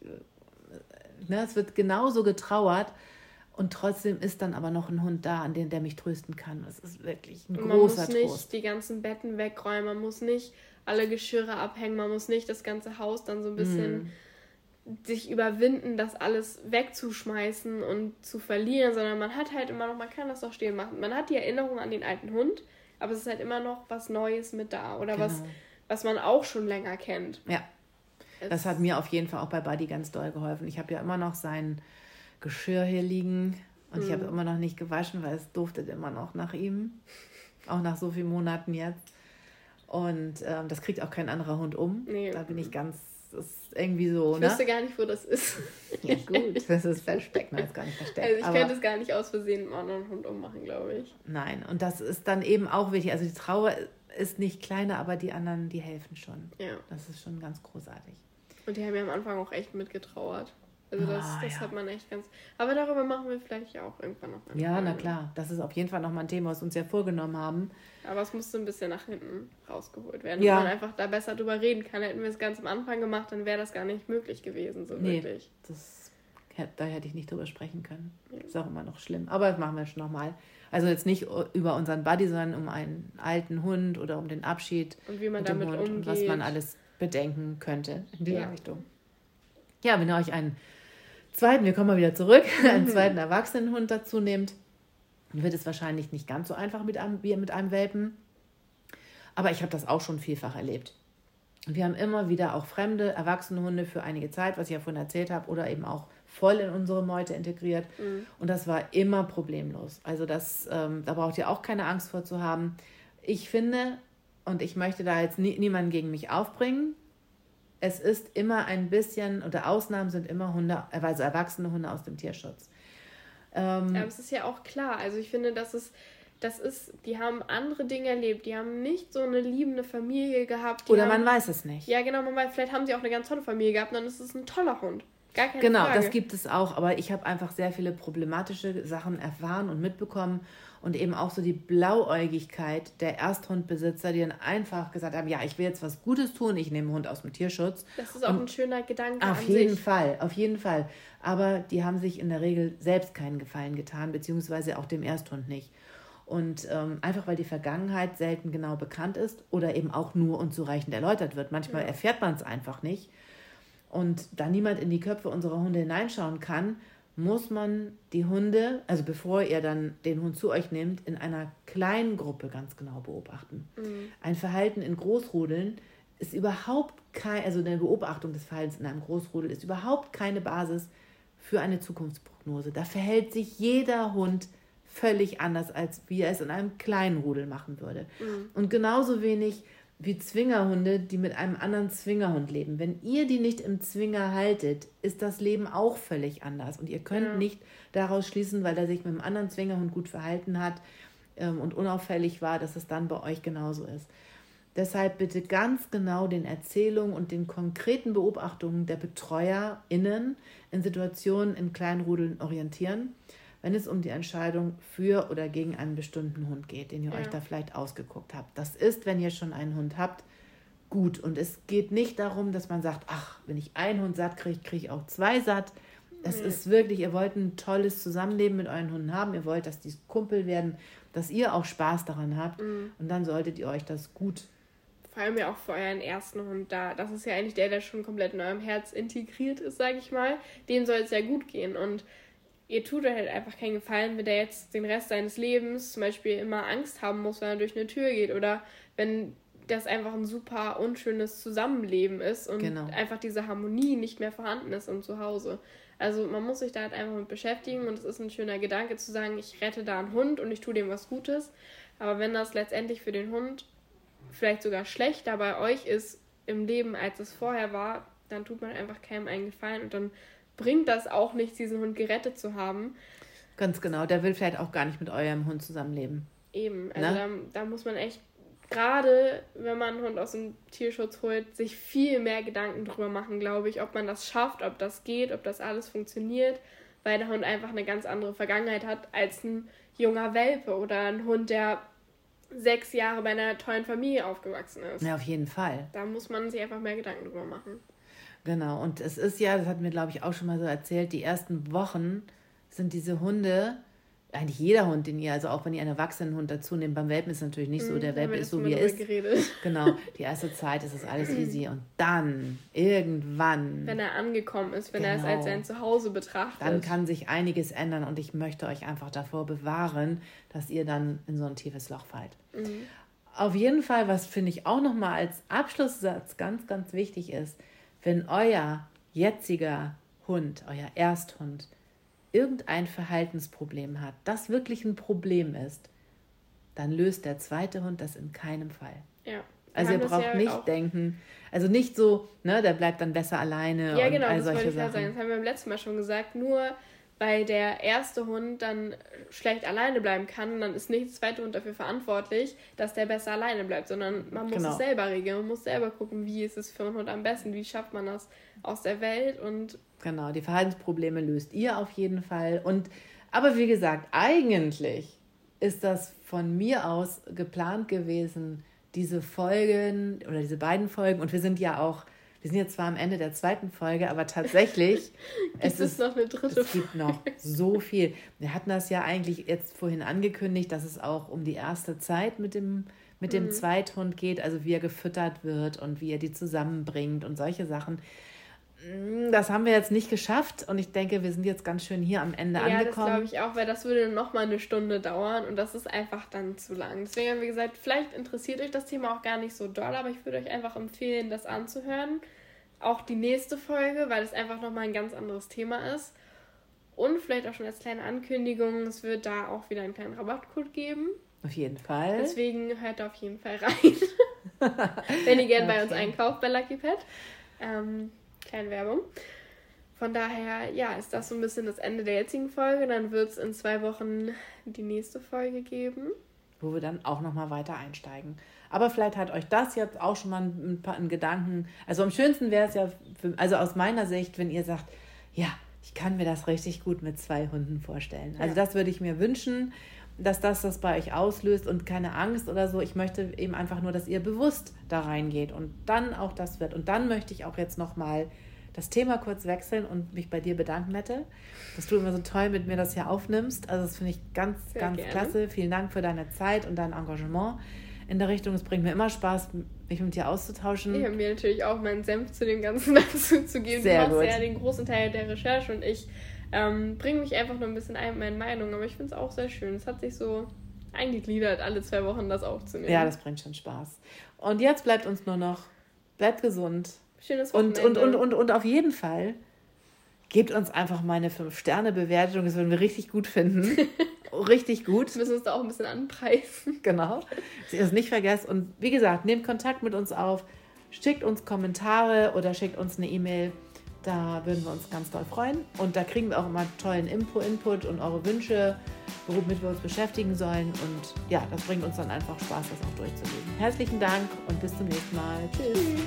wird genauso getrauert. Und trotzdem ist dann aber noch ein Hund da, an den der mich trösten kann. Das ist wirklich ein großer Trost. Man muss nicht die ganzen Betten wegräumen, man muss nicht alle Geschirre abhängen, man muss nicht das ganze Haus dann so ein bisschen sich überwinden, das alles wegzuschmeißen und zu verlieren, sondern man hat halt immer noch, man kann das doch stehen machen. Man hat die Erinnerung an den alten Hund, aber es ist halt immer noch was Neues mit da oder genau. was man auch schon länger kennt. Ja, das hat mir auf jeden Fall auch bei Buddy ganz doll geholfen. Ich habe ja immer noch seinen Geschirr hier liegen und ich habe immer noch nicht gewaschen, weil es duftet immer noch nach ihm, auch nach so vielen Monaten jetzt. Und das kriegt auch kein anderer Hund um. Nee. Da bin ich ganz, das ist irgendwie so, ich wüsste gar nicht, wo das ist. Ja gut, das ist versteckt, man ist gar nicht versteckt. Also ich könnte es gar nicht aus Versehen mit einem anderen Hund ummachen, glaube ich. Nein, und das ist dann eben auch wichtig. Also die Trauer ist nicht kleiner, aber die anderen, die helfen schon. Ja. Das ist schon ganz großartig. Und die haben ja am Anfang auch echt mitgetrauert. Also das hat man echt ganz... Aber darüber machen wir vielleicht ja auch irgendwann noch mal. Ja, na klar. Das ist auf jeden Fall nochmal ein Thema, was wir uns ja vorgenommen haben. Aber es musste ein bisschen nach hinten rausgeholt werden. Ja. Wenn man einfach da besser drüber reden kann. Hätten wir es ganz am Anfang gemacht, dann wäre das gar nicht möglich gewesen, so wirklich. Da hätte ich nicht drüber sprechen können. Ja. Ist auch immer noch schlimm. Aber das machen wir schon nochmal. Also jetzt nicht über unseren Buddy, sondern um einen alten Hund oder um den Abschied. Und wie man damit umgeht. Und was man alles bedenken könnte in dieser Richtung. Ja, wenn ihr euch einen zweiten Erwachsenenhund dazu nehmt, wird es wahrscheinlich nicht ganz so einfach mit einem Welpen. Aber ich habe das auch schon vielfach erlebt. Und wir haben immer wieder auch fremde Erwachsenenhunde für einige Zeit, was ich ja vorhin erzählt habe, oder eben auch voll in unsere Meute integriert. Mhm. Und das war immer problemlos. Also da braucht ihr auch keine Angst vor zu haben. Ich finde, und ich möchte da jetzt niemanden gegen mich aufbringen, es ist immer ein bisschen, oder Ausnahmen sind immer Hunde, also erwachsene Hunde aus dem Tierschutz. Aber es ist ja auch klar. Also ich finde, die haben andere Dinge erlebt. Die haben nicht so eine liebende Familie gehabt. Man weiß es nicht. Ja, genau. Vielleicht haben sie auch eine ganz tolle Familie gehabt. Dann ist es ein toller Hund. Gar keine Frage. Genau, das gibt es auch. Aber ich habe einfach sehr viele problematische Sachen erfahren und mitbekommen. Und eben auch so die Blauäugigkeit der Ersthundbesitzer, die dann einfach gesagt haben, ja, ich will jetzt was Gutes tun, ich nehme einen Hund aus dem Tierschutz. Das ist auch ein schöner Gedanke an sich. Auf jeden Fall. Aber die haben sich in der Regel selbst keinen Gefallen getan, beziehungsweise auch dem Ersthund nicht. Und einfach, weil die Vergangenheit selten genau bekannt ist oder eben auch nur unzureichend erläutert wird. Manchmal erfährt man es einfach nicht. Und da niemand in die Köpfe unserer Hunde hineinschauen kann, muss man die Hunde, also bevor ihr dann den Hund zu euch nehmt, in einer kleinen Gruppe ganz genau beobachten. Mhm. Ein Verhalten in Großrudeln ist eine Beobachtung des Verhaltens in einem Großrudel ist überhaupt keine Basis für eine Zukunftsprognose. Da verhält sich jeder Hund völlig anders, als wie er es in einem kleinen Rudel machen würde. Mhm. Und genauso wenig wie Zwingerhunde, die mit einem anderen Zwingerhund leben. Wenn ihr die nicht im Zwinger haltet, ist das Leben auch völlig anders. Und ihr könnt nicht daraus schließen, weil er sich mit einem anderen Zwingerhund gut verhalten hat und unauffällig war, dass es dann bei euch genauso ist. Deshalb bitte ganz genau den Erzählungen und den konkreten Beobachtungen der BetreuerInnen in Situationen in kleinen Rudeln orientieren, wenn es um die Entscheidung für oder gegen einen bestimmten Hund geht, den ihr euch da vielleicht ausgeguckt habt. Das ist, wenn ihr schon einen Hund habt, gut. Und es geht nicht darum, dass man sagt, ach, wenn ich einen Hund satt kriege, kriege ich auch zwei satt. Das ist wirklich, ihr wollt ein tolles Zusammenleben mit euren Hunden haben. Ihr wollt, dass die Kumpel werden, dass ihr auch Spaß daran habt. Mhm. Und dann solltet ihr euch das gut... Vor allem ja auch für euren ersten Hund da. Das ist ja eigentlich der schon komplett in eurem Herz integriert ist, sage ich mal. Dem soll es ja gut gehen. Und ihr tut halt einfach keinen Gefallen, wenn der jetzt den Rest seines Lebens zum Beispiel immer Angst haben muss, wenn er durch eine Tür geht. Oder wenn das einfach ein super unschönes Zusammenleben ist und einfach diese Harmonie nicht mehr vorhanden ist im Zuhause. Also man muss sich da halt einfach mit beschäftigen und es ist ein schöner Gedanke zu sagen, ich rette da einen Hund und ich tue dem was Gutes. Aber wenn das letztendlich für den Hund vielleicht sogar schlechter bei euch ist im Leben, als es vorher war, dann tut man einfach keinem einen Gefallen und dann bringt das auch nichts, diesen Hund gerettet zu haben. Ganz genau, der will vielleicht auch gar nicht mit eurem Hund zusammenleben. Eben, also da muss man echt, gerade wenn man einen Hund aus dem Tierschutz holt, sich viel mehr Gedanken drüber machen, glaube ich, ob man das schafft, ob das geht, ob das alles funktioniert, weil der Hund einfach eine ganz andere Vergangenheit hat als ein junger Welpe oder ein Hund, der 6 Jahre bei einer tollen Familie aufgewachsen ist. Ja, auf jeden Fall. Da muss man sich einfach mehr Gedanken drüber machen. Genau, und es ist ja, das hatten wir, glaube ich, auch schon mal so erzählt, die ersten Wochen sind diese Hunde, eigentlich jeder Hund in ihr, also auch wenn ihr einen erwachsenen Hund dazu nehmt, beim Welpen ist es natürlich nicht so, der Welpe ist so, wie er ist. Genau, die erste Zeit ist es alles easy und dann, irgendwann... Wenn er angekommen ist, wenn er es als sein Zuhause betrachtet. Dann kann sich einiges ändern und ich möchte euch einfach davor bewahren, dass ihr dann in so ein tiefes Loch fallt. Mhm. Auf jeden Fall, was finde ich auch nochmal als Abschlusssatz ganz, ganz wichtig ist, wenn euer jetziger Hund, euer Ersthund, irgendein Verhaltensproblem hat, das wirklich ein Problem ist, dann löst der zweite Hund das in keinem Fall. Ja. Also ihr braucht nicht denken, also nicht so, ne, der bleibt dann besser alleine. Ja, genau, das wollte ich ja sagen. Das haben wir beim letzten Mal schon gesagt, nur weil der erste Hund dann schlecht alleine bleiben kann, dann ist nicht der zweite Hund dafür verantwortlich, dass der besser alleine bleibt, sondern man muss es selber regeln, man muss selber gucken, wie ist es für einen Hund am besten, wie schafft man das aus der Welt und... Genau, die Verhaltensprobleme löst ihr auf jeden Fall. Aber wie gesagt, eigentlich ist das von mir aus geplant gewesen, diese Folgen oder diese beiden Folgen und wir sind jetzt zwar am Ende der zweiten Folge, aber tatsächlich, es gibt noch so viel. Wir hatten das ja eigentlich jetzt vorhin angekündigt, dass es auch um die erste Zeit mit dem Zweithund geht, also wie er gefüttert wird und wie er die zusammenbringt und solche Sachen. Das haben wir jetzt nicht geschafft und ich denke, wir sind jetzt ganz schön hier am Ende angekommen. Ja, das glaube ich auch, weil das würde nochmal eine Stunde dauern und das ist einfach dann zu lang. Deswegen haben wir gesagt, vielleicht interessiert euch das Thema auch gar nicht so doll, aber ich würde euch einfach empfehlen, das anzuhören. Auch die nächste Folge, weil es einfach nochmal ein ganz anderes Thema ist. Und vielleicht auch schon als kleine Ankündigung, es wird da auch wieder einen kleinen Rabattcode geben. Auf jeden Fall. Deswegen hört da auf jeden Fall rein, wenn ihr gerne bei uns einkauft bei Lucky Pet. Kleine Werbung. Von daher, ja, ist das so ein bisschen das Ende der jetzigen Folge. Dann wird es in 2 Wochen die nächste Folge geben. Wo wir dann auch nochmal weiter einsteigen. Aber vielleicht hat euch das jetzt auch schon mal ein Gedanken. Also am schönsten wäre es ja, aus meiner Sicht, wenn ihr sagt, ja, ich kann mir das richtig gut mit 2 Hunden vorstellen. Also das würde ich mir wünschen, dass das bei euch auslöst und keine Angst oder so. Ich möchte eben einfach nur, dass ihr bewusst da reingeht und dann auch das wird. Und dann möchte ich auch jetzt nochmal das Thema kurz wechseln und mich bei dir bedanken, Mette, dass du immer so toll mit mir das hier aufnimmst. Also das finde ich ganz, sehr ganz gerne. Klasse. Vielen Dank für deine Zeit und dein Engagement in der Richtung. Es bringt mir immer Spaß, mich mit dir auszutauschen. Ich habe mir natürlich auch meinen Senf zu dem Ganzen dazu zu geben. Sehr du machst ja den großen Teil der Recherche und ich bringe mich einfach nur ein bisschen ein mit meinen Meinungen, aber ich finde es auch sehr schön. Es hat sich so eingegliedert, alle 2 Wochen das aufzunehmen. Ja, das bringt schon Spaß. Und jetzt bleibt uns nur noch, bleibt gesund. Schönes Wochenende. Und auf jeden Fall, gebt uns einfach mal eine 5-Sterne-Bewertung, das würden wir richtig gut finden. Richtig gut. Wir müssen uns da auch ein bisschen anpreisen. Genau, dass ihr das nicht vergesst. Und wie gesagt, nehmt Kontakt mit uns auf, schickt uns Kommentare oder schickt uns eine E-Mail. Da würden wir uns ganz doll freuen. Und da kriegen wir auch immer tollen Input und eure Wünsche, womit wir uns beschäftigen sollen. Und ja, das bringt uns dann einfach Spaß, das auch durchzulesen. Herzlichen Dank und bis zum nächsten Mal. Tschüss.